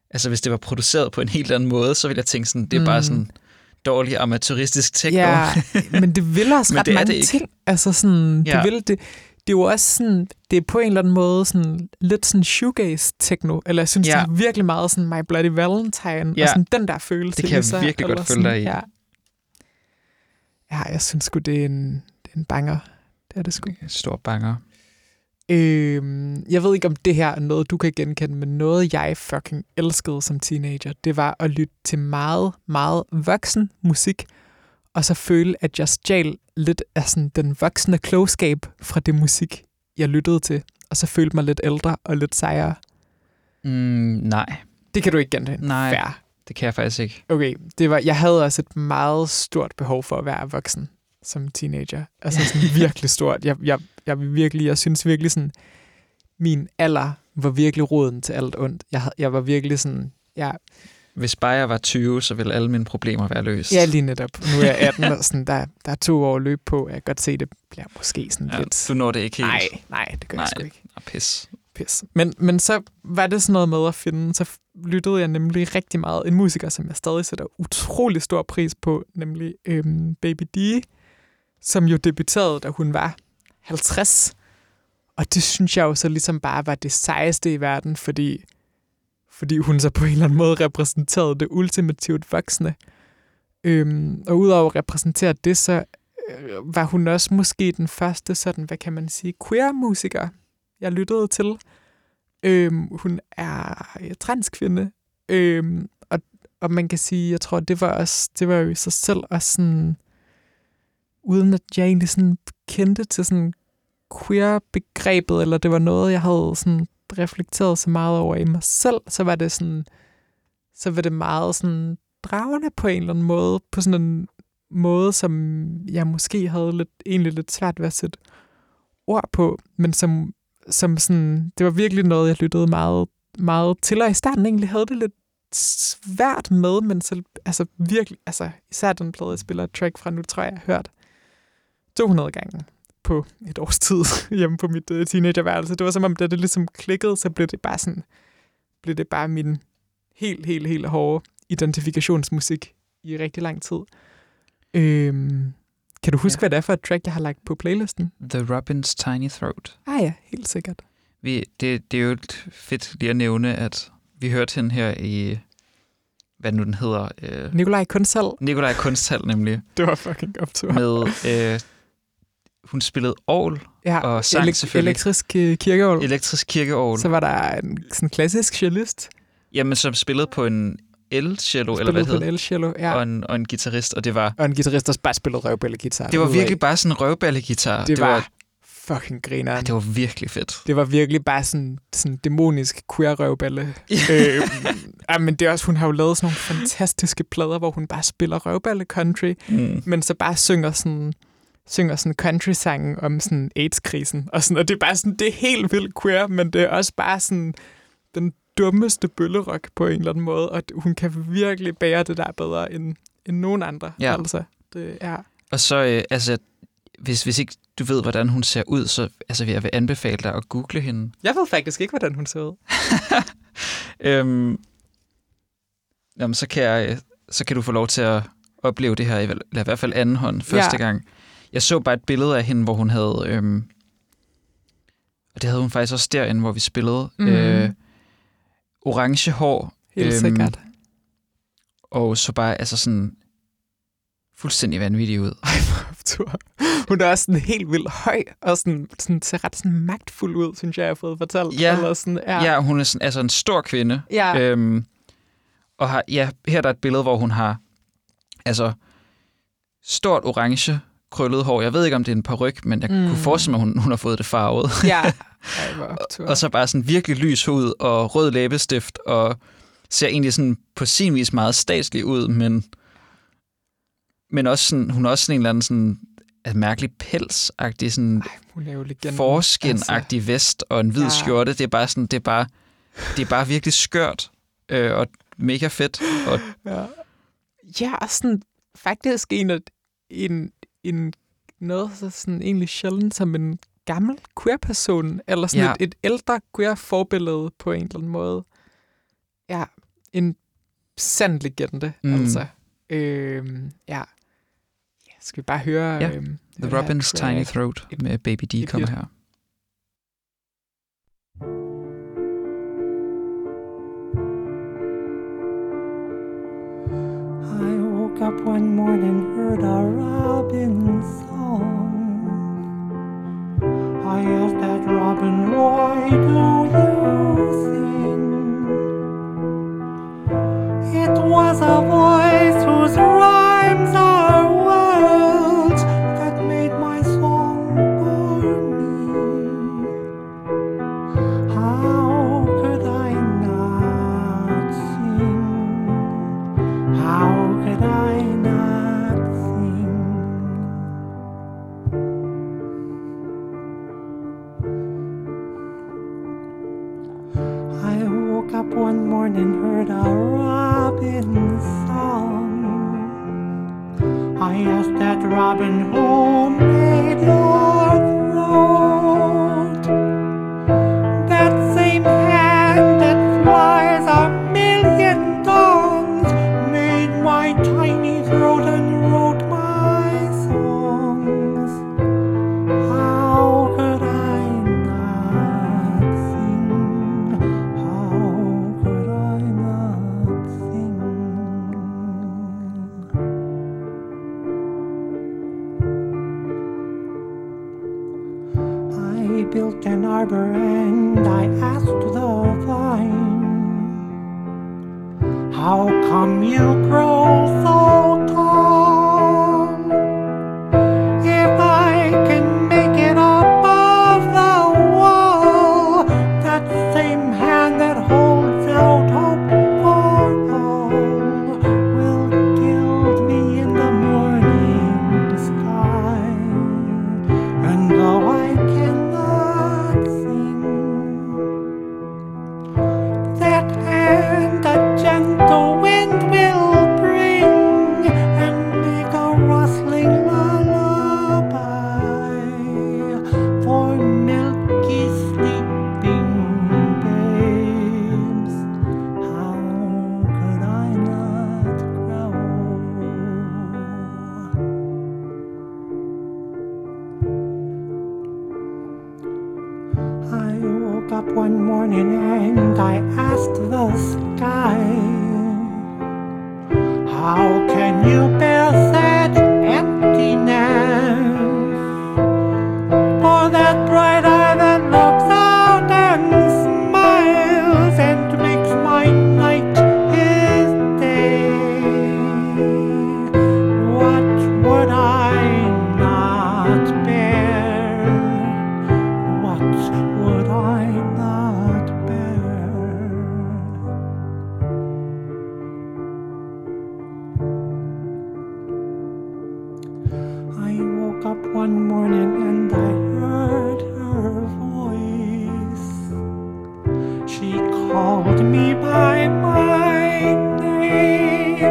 altså hvis det var produceret på en helt anden måde, så ville jeg tænke sådan, det er mm. bare sådan dårlig amatøristisk techno. Ja, men det vil også ret mange ting. Altså sådan, ja. Det vil det... Det er jo også sådan, det er på en eller anden måde sådan, lidt sådan shoegaze-techno, eller jeg synes, ja. Det er virkelig meget sådan My Bloody Valentine, ja. Og sådan den der følelse. Det kan jeg virkelig godt følge dig i. Ja. Ja, jeg synes sgu, det er en, det er en banger. Det er det sgu. En stor banger. Øhm, jeg ved ikke, om det her er noget, du kan genkende, men noget, jeg fucking elskede som teenager, det var at lytte til meget, meget voksen musik, og så føle, at jeg stjal lidt af sådan den voksne klogskab fra det musik, jeg lyttede til, og så følte mig lidt ældre og lidt sejere. Mm, nej. Det kan du ikke genkende. Nej, Fær. Det kan jeg faktisk ikke. Okay, det var, jeg havde også et meget stort behov for at være voksen som teenager. Altså sådan virkelig stort. Jeg, jeg, jeg, virkelig, jeg synes virkelig sådan, min alder var virkelig roden til alt ondt. Jeg, jeg var virkelig sådan, jeg... Hvis bare jeg var tyve, så ville alle mine problemer være løst. Ja, lige netop. Nu er jeg atten, og sådan, der, der er to år løb på. Jeg kan godt se, det bliver måske sådan ja, lidt... Du når det ikke helt. Nej, nej det gør nej, jeg sgu ikke. Nej, pis. Pis. Men, men så var det sådan noget med at finde. Så lyttede jeg nemlig rigtig meget. En musiker, som jeg stadig sætter utrolig stor pris på, nemlig øhm, Baby Dee, som jo debuterede, da hun var halvtreds. Og det synes jeg jo så ligesom bare var det sejeste i verden, fordi... fordi hun så på en eller anden måde repræsenterede det ultimativt voksne. Øhm, og udover at repræsentere det, så øh, var hun også måske den første, sådan, hvad kan man sige, queer-musiker, jeg lyttede til. Øhm, hun er transkvinde, øhm, og, og man kan sige, jeg tror, det var, også, det var jo i sig selv også sådan, uden at jeg egentlig sådan kendte til sådan queer-begrebet, eller det var noget, jeg havde sådan... reflekteret så meget over i mig selv, så var det sådan, så var det meget sådan dragende på en eller anden måde, på sådan en måde, som jeg måske havde lidt, egentlig lidt svært ved at sætte ord på, men som, som sådan, det var virkelig noget, jeg lyttede meget, meget til, og i starten egentlig havde det lidt svært med, men så, altså virkelig, altså især den plade, jeg spiller et track fra nu, tror jeg, jeg har hørt to hundrede gange. på et års tid hjemme på mit øh, teenagerværelse. Det var som om, da det ligesom klikkede, så blev det bare sådan, blev det bare min helt, helt, helt hårde identifikationsmusik i rigtig lang tid. Øhm, kan du huske, ja. Hvad det er for et track, jeg har lagt på playlisten? The Robin's Tiny Throat. Ah ja, helt sikkert. Vi, det, det er jo fedt lige at nævne, at vi hørte hende her i... Hvad nu den hedder? Øh, Nikolaj Kunsthal. Nikolaj Kunsthal, nemlig. Det var fucking optur. Med... Øh, hun spillede orgel ja, og sang elek- selvfølgelig. Elektrisk kirkeorgel. Elektrisk kirkeorgel. Så var der en sådan klassisk cellist. Jamen, som spillede på en el-cello, eller hvad det hed. Spillede på en el ja. Og en, og en guitarist, og det var... Og en guitarist, der bare spillede røvballegitar. Det var virkelig bare sådan en røvballegitar. Det, det var, var fucking grineren. Ja, det var virkelig fedt. Det var virkelig bare sådan sådan dæmonisk queer-røvballe. øh, ja, men det er også, hun har jo lavet sådan nogle fantastiske plader, hvor hun bare spiller røvballe-country, mm. men så bare synger sådan... synger sådan country-sangen om sådan AIDS-krisen, og, sådan, og det er bare sådan, det er helt vildt queer, men det er også bare sådan den dummeste bøllerok på en eller anden måde, og hun kan virkelig bære det der bedre end, end nogen andre. Ja. Altså, det er... Og så, øh, altså, hvis, hvis ikke du ved, hvordan hun ser ud, så altså, jeg vil anbefale dig at google hende. Jeg ved faktisk ikke, hvordan hun ser ud. øhm, jamen, så kan, jeg, så kan du få lov til at opleve det her, eller i hvert fald anden hånd, første ja. gang. Jeg så bare et billede af hende, hvor hun havde... Øhm, og det havde hun faktisk også derinde, hvor vi spillede. Mm. Øh, orange hår. Helt øhm, sikkert. Og så bare altså sådan fuldstændig vanvittig ud. Hun er også sådan helt vildt høj, og sådan, sådan, ser ret sådan magtfuld ud, synes jeg, jeg har fået fortalt. Ja, eller sådan, ja. ja hun er sådan, altså en stor kvinde. Ja. Øhm, og har, ja, her er der et billede, hvor hun har altså stort orange... krøllet hår. Jeg ved ikke, om det er en paryk, men jeg mm. kunne forestille mig, hun, hun har fået det farvet. Ja. Ej, hvor optur. Og så bare sådan virkelig lys hud og rød læbestift, og ser egentlig sådan på sin vis meget statslig ud, men, men også sådan, hun har også sådan en eller anden sådan, at mærkelig pelsagtig, sådan forskinagtig altså. Vest og en hvid ja. Skjorte. Det er bare sådan, det er bare, det er bare virkelig skørt øh, og mega fedt. Og... Ja. ja, og sådan faktisk en af en en noget så sådan egentlig sjældent som en gammel queer-person, eller sådan ja. et, et ældre queer-forbillede på en eller anden måde. Ja, en sand legende, mm. altså. Øhm, ja. ja. Skal vi bare høre... Ja. Øhm, The Robin's Tiny Throat med Baby Dee kommer her. Up one morning, heard a robin song. I asked that robin, why do you sing? It was a voice whose rhymes are wild that made my song for me. How could I not sing? How could I? One morning heard a robin song. I asked that robin, who made your throat? That same hand that flies a million tongues made my tiny throat and wrote my songs. How could I not sing? How built an arbor and I asked the vine, how come you grow so tall? If I can make it above the wall, that same hand that holds out hope for all will gild me in the morning sky. And though I can that hand a gentle wind will bring up one morning and I asked the sky, how can you bear that emptiness? For that bright eye that looks out and smiles and makes my night his day. What would I not bear? What would I not bear? I woke up one morning and I called me by my name.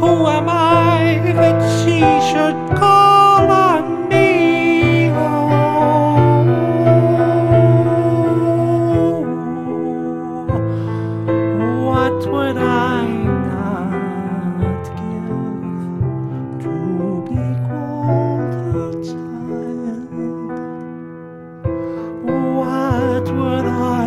Who am I that she should call on me? Oh, what would I not give to be called a child? What would I?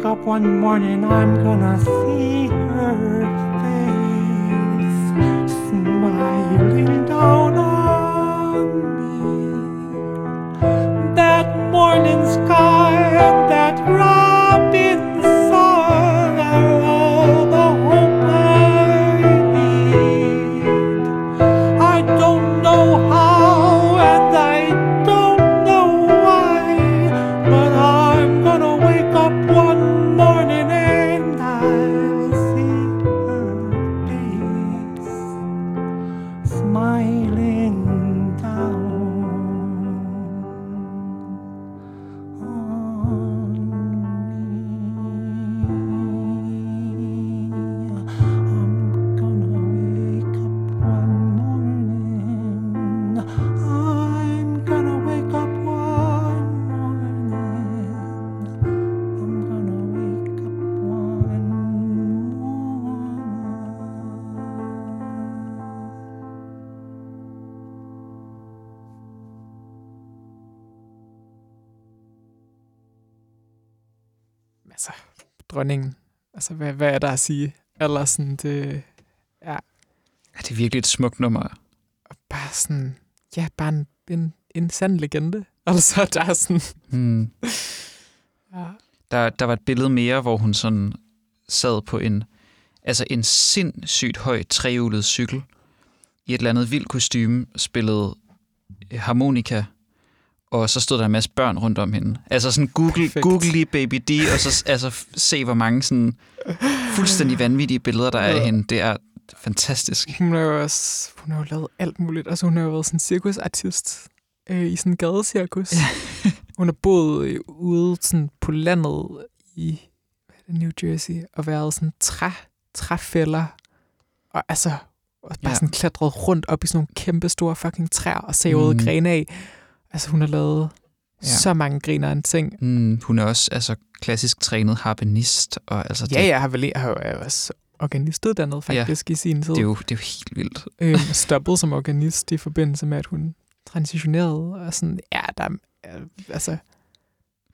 Up one morning, I'm gonna see her face smiling down on me. That morning sky and that robin song are all the hope I need. I don't know how and I don't know why, but I'm gonna wake up one. Altså, dronningen. Altså, hvad, hvad er der at sige? Eller sådan, det er... Ja, det er virkelig et smukt nummer. Og bare sådan... Ja, bare en, en, en sand legende. Altså, der er sådan... Mm. Ja. Der, der var et billede mere, hvor hun sådan sad på en... Altså, en sindssygt høj trehjulet cykel. I et eller andet vildt kostyme spillede harmonika. Og så stod der en masse børn rundt om hende. Altså sådan, google, google lige Baby Dee, og så altså, se, hvor mange sådan fuldstændig vanvittige billeder, der er af hende. Det er fantastisk. Hun har jo også hun har jo lavet alt muligt. Altså, hun har jo været sådan cirkusartist øh, i sådan en gadecirkus. Ja. Hun har boet ude sådan på landet i hvad er det, New Jersey, og været sådan træ, træfælder, og altså og bare ja. sådan klatret rundt op i sådan nogle kæmpe store fucking træer, og savede mm. grene af. Altså, hun har lavet ja. så mange griner en ting. Mm, hun er også altså, klassisk trænet harpenist. Og, altså, ja, det... jeg har vel har jo også organistuddannet faktisk ja, i sin tid. Det er jo, det er jo helt vildt. Øhm, stoppede som organist i forbindelse med, at hun transitionerede. Og sådan, ja, der altså,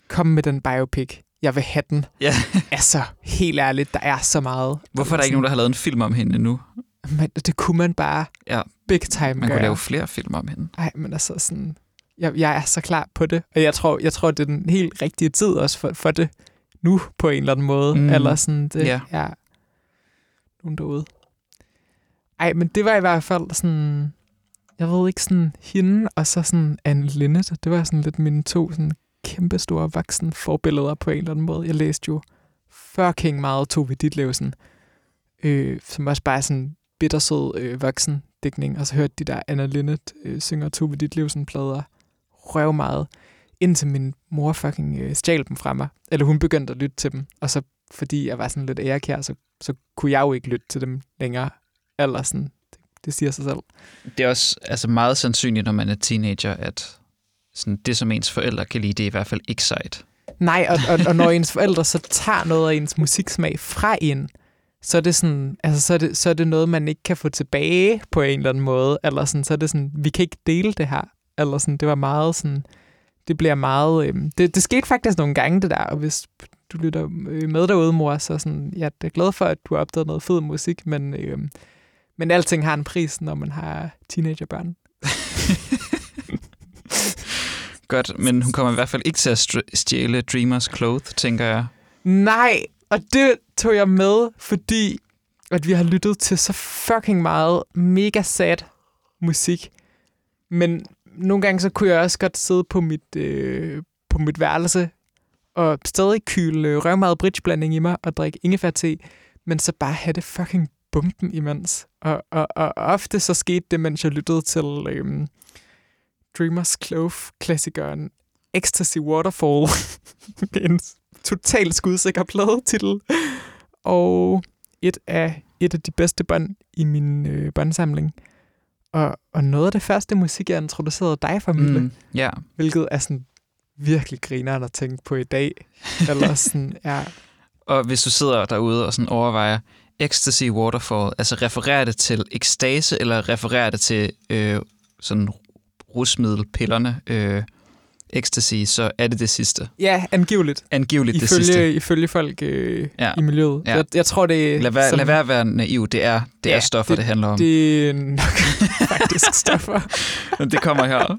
kom med den biopic. Jeg vil have den. Ja. Altså, helt ærligt, der er så meget. Hvorfor er der ikke nogen, der har lavet en film om hende endnu? Men det kunne man bare ja. big time man gøre. Man kunne lave flere film om hende. Nej, men altså sådan... Jeg, jeg er så klar på det, og jeg tror, jeg tror det er den helt rigtige tid også for, for det nu på en eller anden måde, mm. eller sådan det yeah. er nogen derude. Ej, men det var i hvert fald sådan, jeg ved ikke sådan hende og så sådan Anne Linnet. Det var sådan lidt mine to sådan kæmpe store voksne forbilleder på en eller anden måde. Jeg læste jo fucking meget Tove Ditlevsen, øh, som også bare er sådan bittersød øh, voksen dækning, og så hørte de der Anne Linnet øh, synger Tove Ditlevsen plader røv meget, indtil min mor fucking øh, stjal dem fra mig. Eller hun begyndte at lytte til dem. Og så fordi jeg var sådan lidt ærekær, så, så kunne jeg jo ikke lytte til dem længere. Eller sådan, det, det siger sig selv. Det er også altså meget sandsynligt, når man er teenager, at sådan det, som ens forældre kan lide, det er i hvert fald ikke sejt. Nej, og, og, og når ens forældre så tager noget af ens musiksmag fra en, så er det sådan, altså så er det, så er det noget, man ikke kan få tilbage på en eller anden måde, eller sådan, så er det sådan, vi kan ikke dele det her, eller sådan, det var meget sådan, det bliver meget, øh, det, det skete faktisk nogle gange det der, og hvis du lytter med derude, mor, så sådan, jeg er glad for, at du har opdaget noget fed musik, men, øh, men alting har en pris, når man har teenagerbørn. Godt, men hun kommer i hvert fald ikke til at stjæle Dreamers Clothes, tænker jeg. Nej, og det tog jeg med, fordi at vi har lyttet til så fucking meget mega sad musik. Men nogle gange så kunne jeg også godt sidde på mit, øh, på mit værelse og stadig kyle røvmad bridgeblanding i mig og drikke ingefærte, men så bare have det fucking bumpen imens. Og, og, og ofte så skete det, mens jeg lyttede til... Øh, Dreamers Clove-klassikeren Ecstasy Waterfall. En totalt skudsikker pladetitel. Og et af, et af de bedste bånd i min øh, båndsamling. Og, og noget af det første musik, jeg introducerede dig for, Mille. Mm, yeah. Hvilket er sådan virkelig grineren at tænke på i dag. Eller sådan, ja. Og hvis du sidder derude og sådan overvejer Ecstasy Waterfall, altså refererer det til ekstase, eller refererer det til øh, sådan... rusmiddelpillerne, øh, ecstasy, så er det det sidste. Ja, angiveligt. Angiveligt ifølge, det sidste. Ifølge folk øh, ja. i miljøet. Ja. Jeg, jeg tror, det... Lad være, som... lad være at være naiv. Det er, det ja, er stoffer, det, det handler om. Det er nok faktisk stoffer. Det kommer her.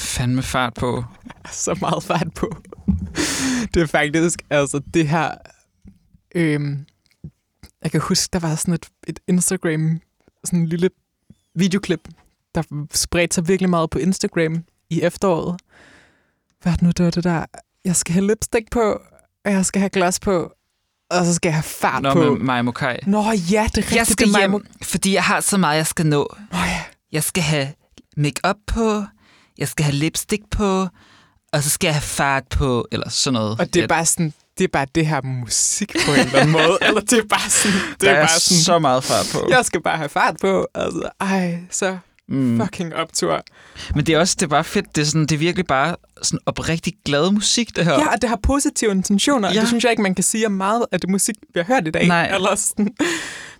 fandme fart på. Så meget fart på. Det er faktisk, altså det her... Øhm, jeg kan huske, der var sådan et, et Instagram, sådan en lille videoklip, der spredte sig virkelig meget på Instagram i efteråret. Hvad nu, det var det der? Jeg skal have lipstick på, og jeg skal have glas på, og så skal jeg have fart Nå, på. Nå, med Maja Mokai. Nå ja, det er rigtigt. Jeg skal hjem, Maja... fordi jeg har så meget, jeg skal nå. Nå ja. Jeg skal have make-up på, jeg skal have lipstick på, og så skal jeg have fart på, eller sådan noget. Og det er bare sådan... Det er bare det her musik på en eller anden måde. Eller det er bare sådan... Det er, er bare sådan, så meget fart på. Jeg skal bare have fart på. Altså, ej, så mm. fucking optur. Men det er også det er bare fedt. Det er, sådan, det er virkelig bare sådan oprigtig glad musik, det her. Ja, og det har positive intentioner. Ja. Det synes jeg ikke, man kan sige om meget af det musik, vi har hørt i dag. Nej. Eller sådan.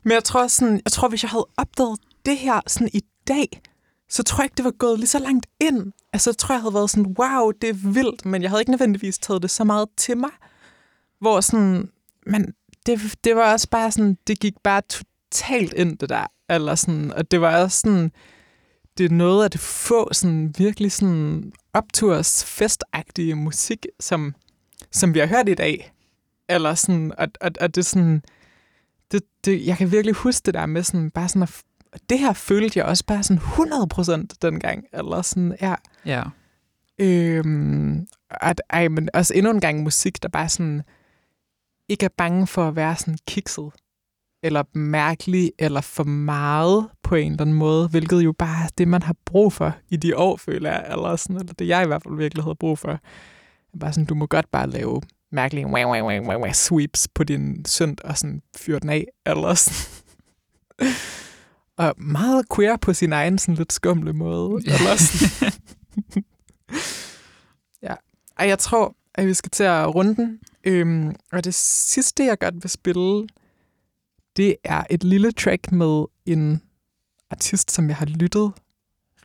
Men jeg tror, sådan, jeg tror, hvis jeg havde opdaget det her sådan i dag, så tror jeg ikke, det var gået lige så langt ind. Altså, jeg tror, jeg havde været sådan, wow, det er vildt. Men jeg havde ikke nødvendigvis taget det så meget til mig. Hvor sådan, men det, det var også bare sådan, det gik bare totalt ind det der, eller sådan, og det var også sådan, det er noget af det få sådan virkelig sådan opturs festagtige musik, som, som vi har hørt i dag, eller sådan, og, og, og det sådan, det, det, jeg kan virkelig huske det der med sådan, bare sådan, at, det her følte jeg også bare sådan hundrede procent dengang, eller sådan, ja. Ja. Øhm, at, ej, men også endnu en gang musik, der bare sådan, ikke er bange for at være sådan kikset, eller mærkelig, eller for meget på en eller anden måde, hvilket jo bare er det, man har brug for i de år, føler jeg, eller, sådan, eller det jeg i hvert fald virkelig havde brug for. Bare sådan, du må godt bare lave mærkelige wah, wah, wah, wah, wah, sweeps på din sønd, og sådan fyre den af, eller sådan. Og meget queer på sin egen sådan lidt skumle måde, eller sådan. Ja, og jeg tror, at vi skal til at runde den. Øhm, og det sidste, jeg godt vil spille, det er et lille track med en artist, som jeg har lyttet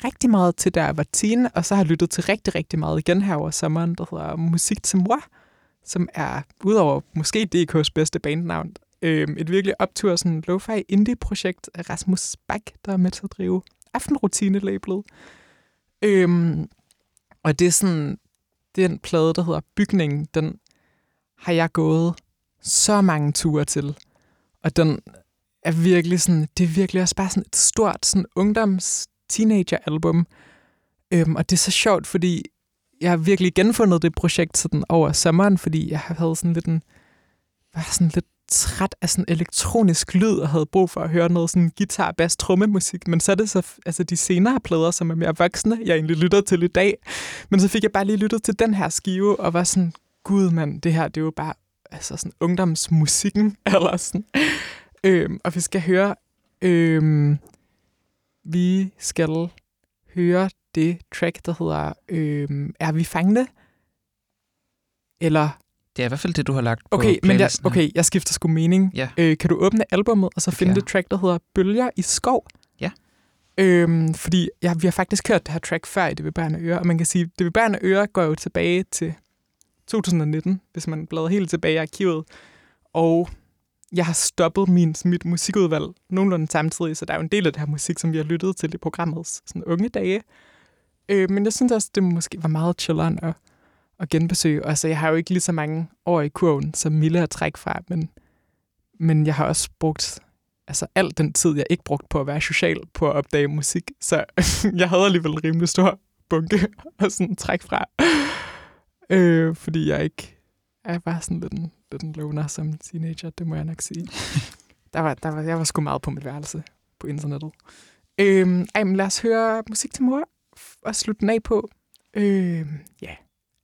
rigtig meget til, der jeg var teen, og så har jeg lyttet til rigtig, rigtig meget igen her over sommeren, der hedder Musik til mor, som er, udover måske D K's bedste bandnavn, øhm, et virkelig optur, sådan lo-fi indie-projekt af Rasmus Bak, der er med til at drive Aftenrutine-labelet. Øhm, og det er sådan, den plade, der hedder Bygningen, den har jeg gået så mange ture til. Og den er virkelig sådan, det er virkelig også bare sådan et stort sådan ungdoms-teenager-album. Øhm, og det er så sjovt, fordi jeg har virkelig genfundet det projekt sådan over sommeren, fordi jeg havde sådan lidt en, var sådan lidt træt af sådan elektronisk lyd, og havde brug for at høre noget sådan guitar, bass, trommemusik. Men så er det så altså de senere plader, som er mere voksne, jeg egentlig lytter til i dag. Men så fik jeg bare lige lyttet til den her skive, og var sådan, gud mand, det her, det er jo bare altså sådan ungdomsmusikken, eller sådan. øhm, og vi skal høre, øhm, vi skal høre det track, der hedder øhm, Er vi fangne? Eller... Det er i hvert fald det, du har lagt på okay, men jeg, okay, jeg skifter sgu mening. Ja. Øh, kan du åbne albummet, og så okay. finde det track, der hedder Bølger i Skov? Ja. Øhm, fordi ja, vi har faktisk hørt det her track før i Det Vibrerende Øre, og man kan sige, at Det Vibrerende Øre går jo tilbage til to tusind nitten, hvis man bladrer helt tilbage i arkivet. Og jeg har stoppet min, mit musikudvalg nogenlunde samtidig, så der er jo en del af det her musik, som vi har lyttet til i programmets sådan unge dage. Øh, men jeg synes også, det måske var meget chilleren og og genbesøge. Altså, jeg har jo ikke lige så mange år i kurven, som Mille har træk fra, men, men jeg har også brugt altså alt den tid, jeg ikke brugt på at være social, på at opdage musik, så jeg havde alligevel rimelig stor bunke og sådan træk fra. Øh, fordi jeg ikke jeg var sådan lidt en, lidt en loner som teenager, det må jeg nok sige. Der var, der var, jeg var sgu meget på mit værelse på internettet. Øh, ej, men lad os høre Musik til mor og slutte den af på. Ja. Øh, yeah.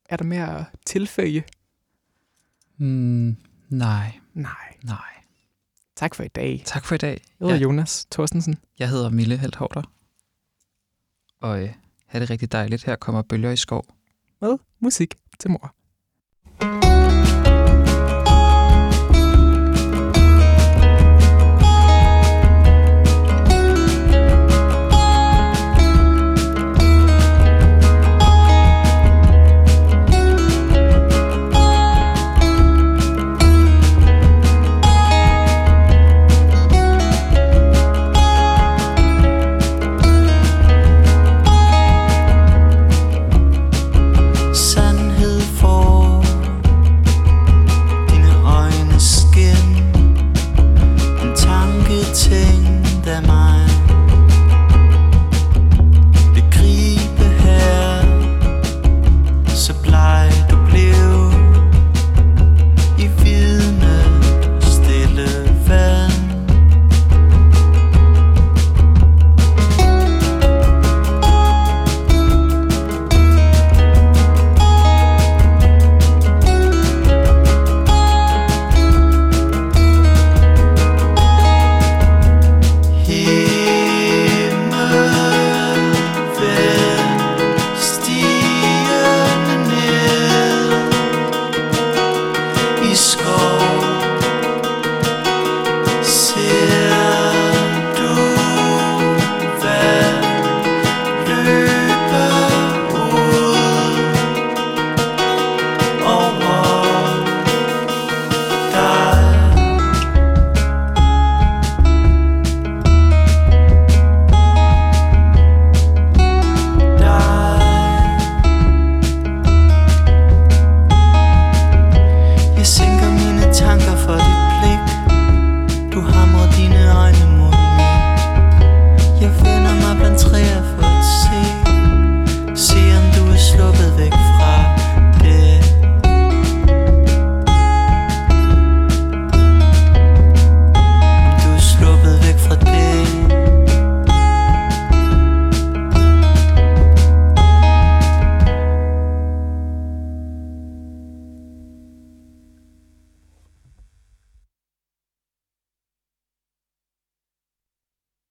Er der mere at tilføje? Mm, nej. Nej. Nej. Tak for i dag. Tak for i dag. Jeg hedder ja. Jonas Torstensen. Jeg hedder Mille Helt Haarder. Og øh, have det rigtig dejligt. Her kommer Bølger i Skov. Med musik til mor.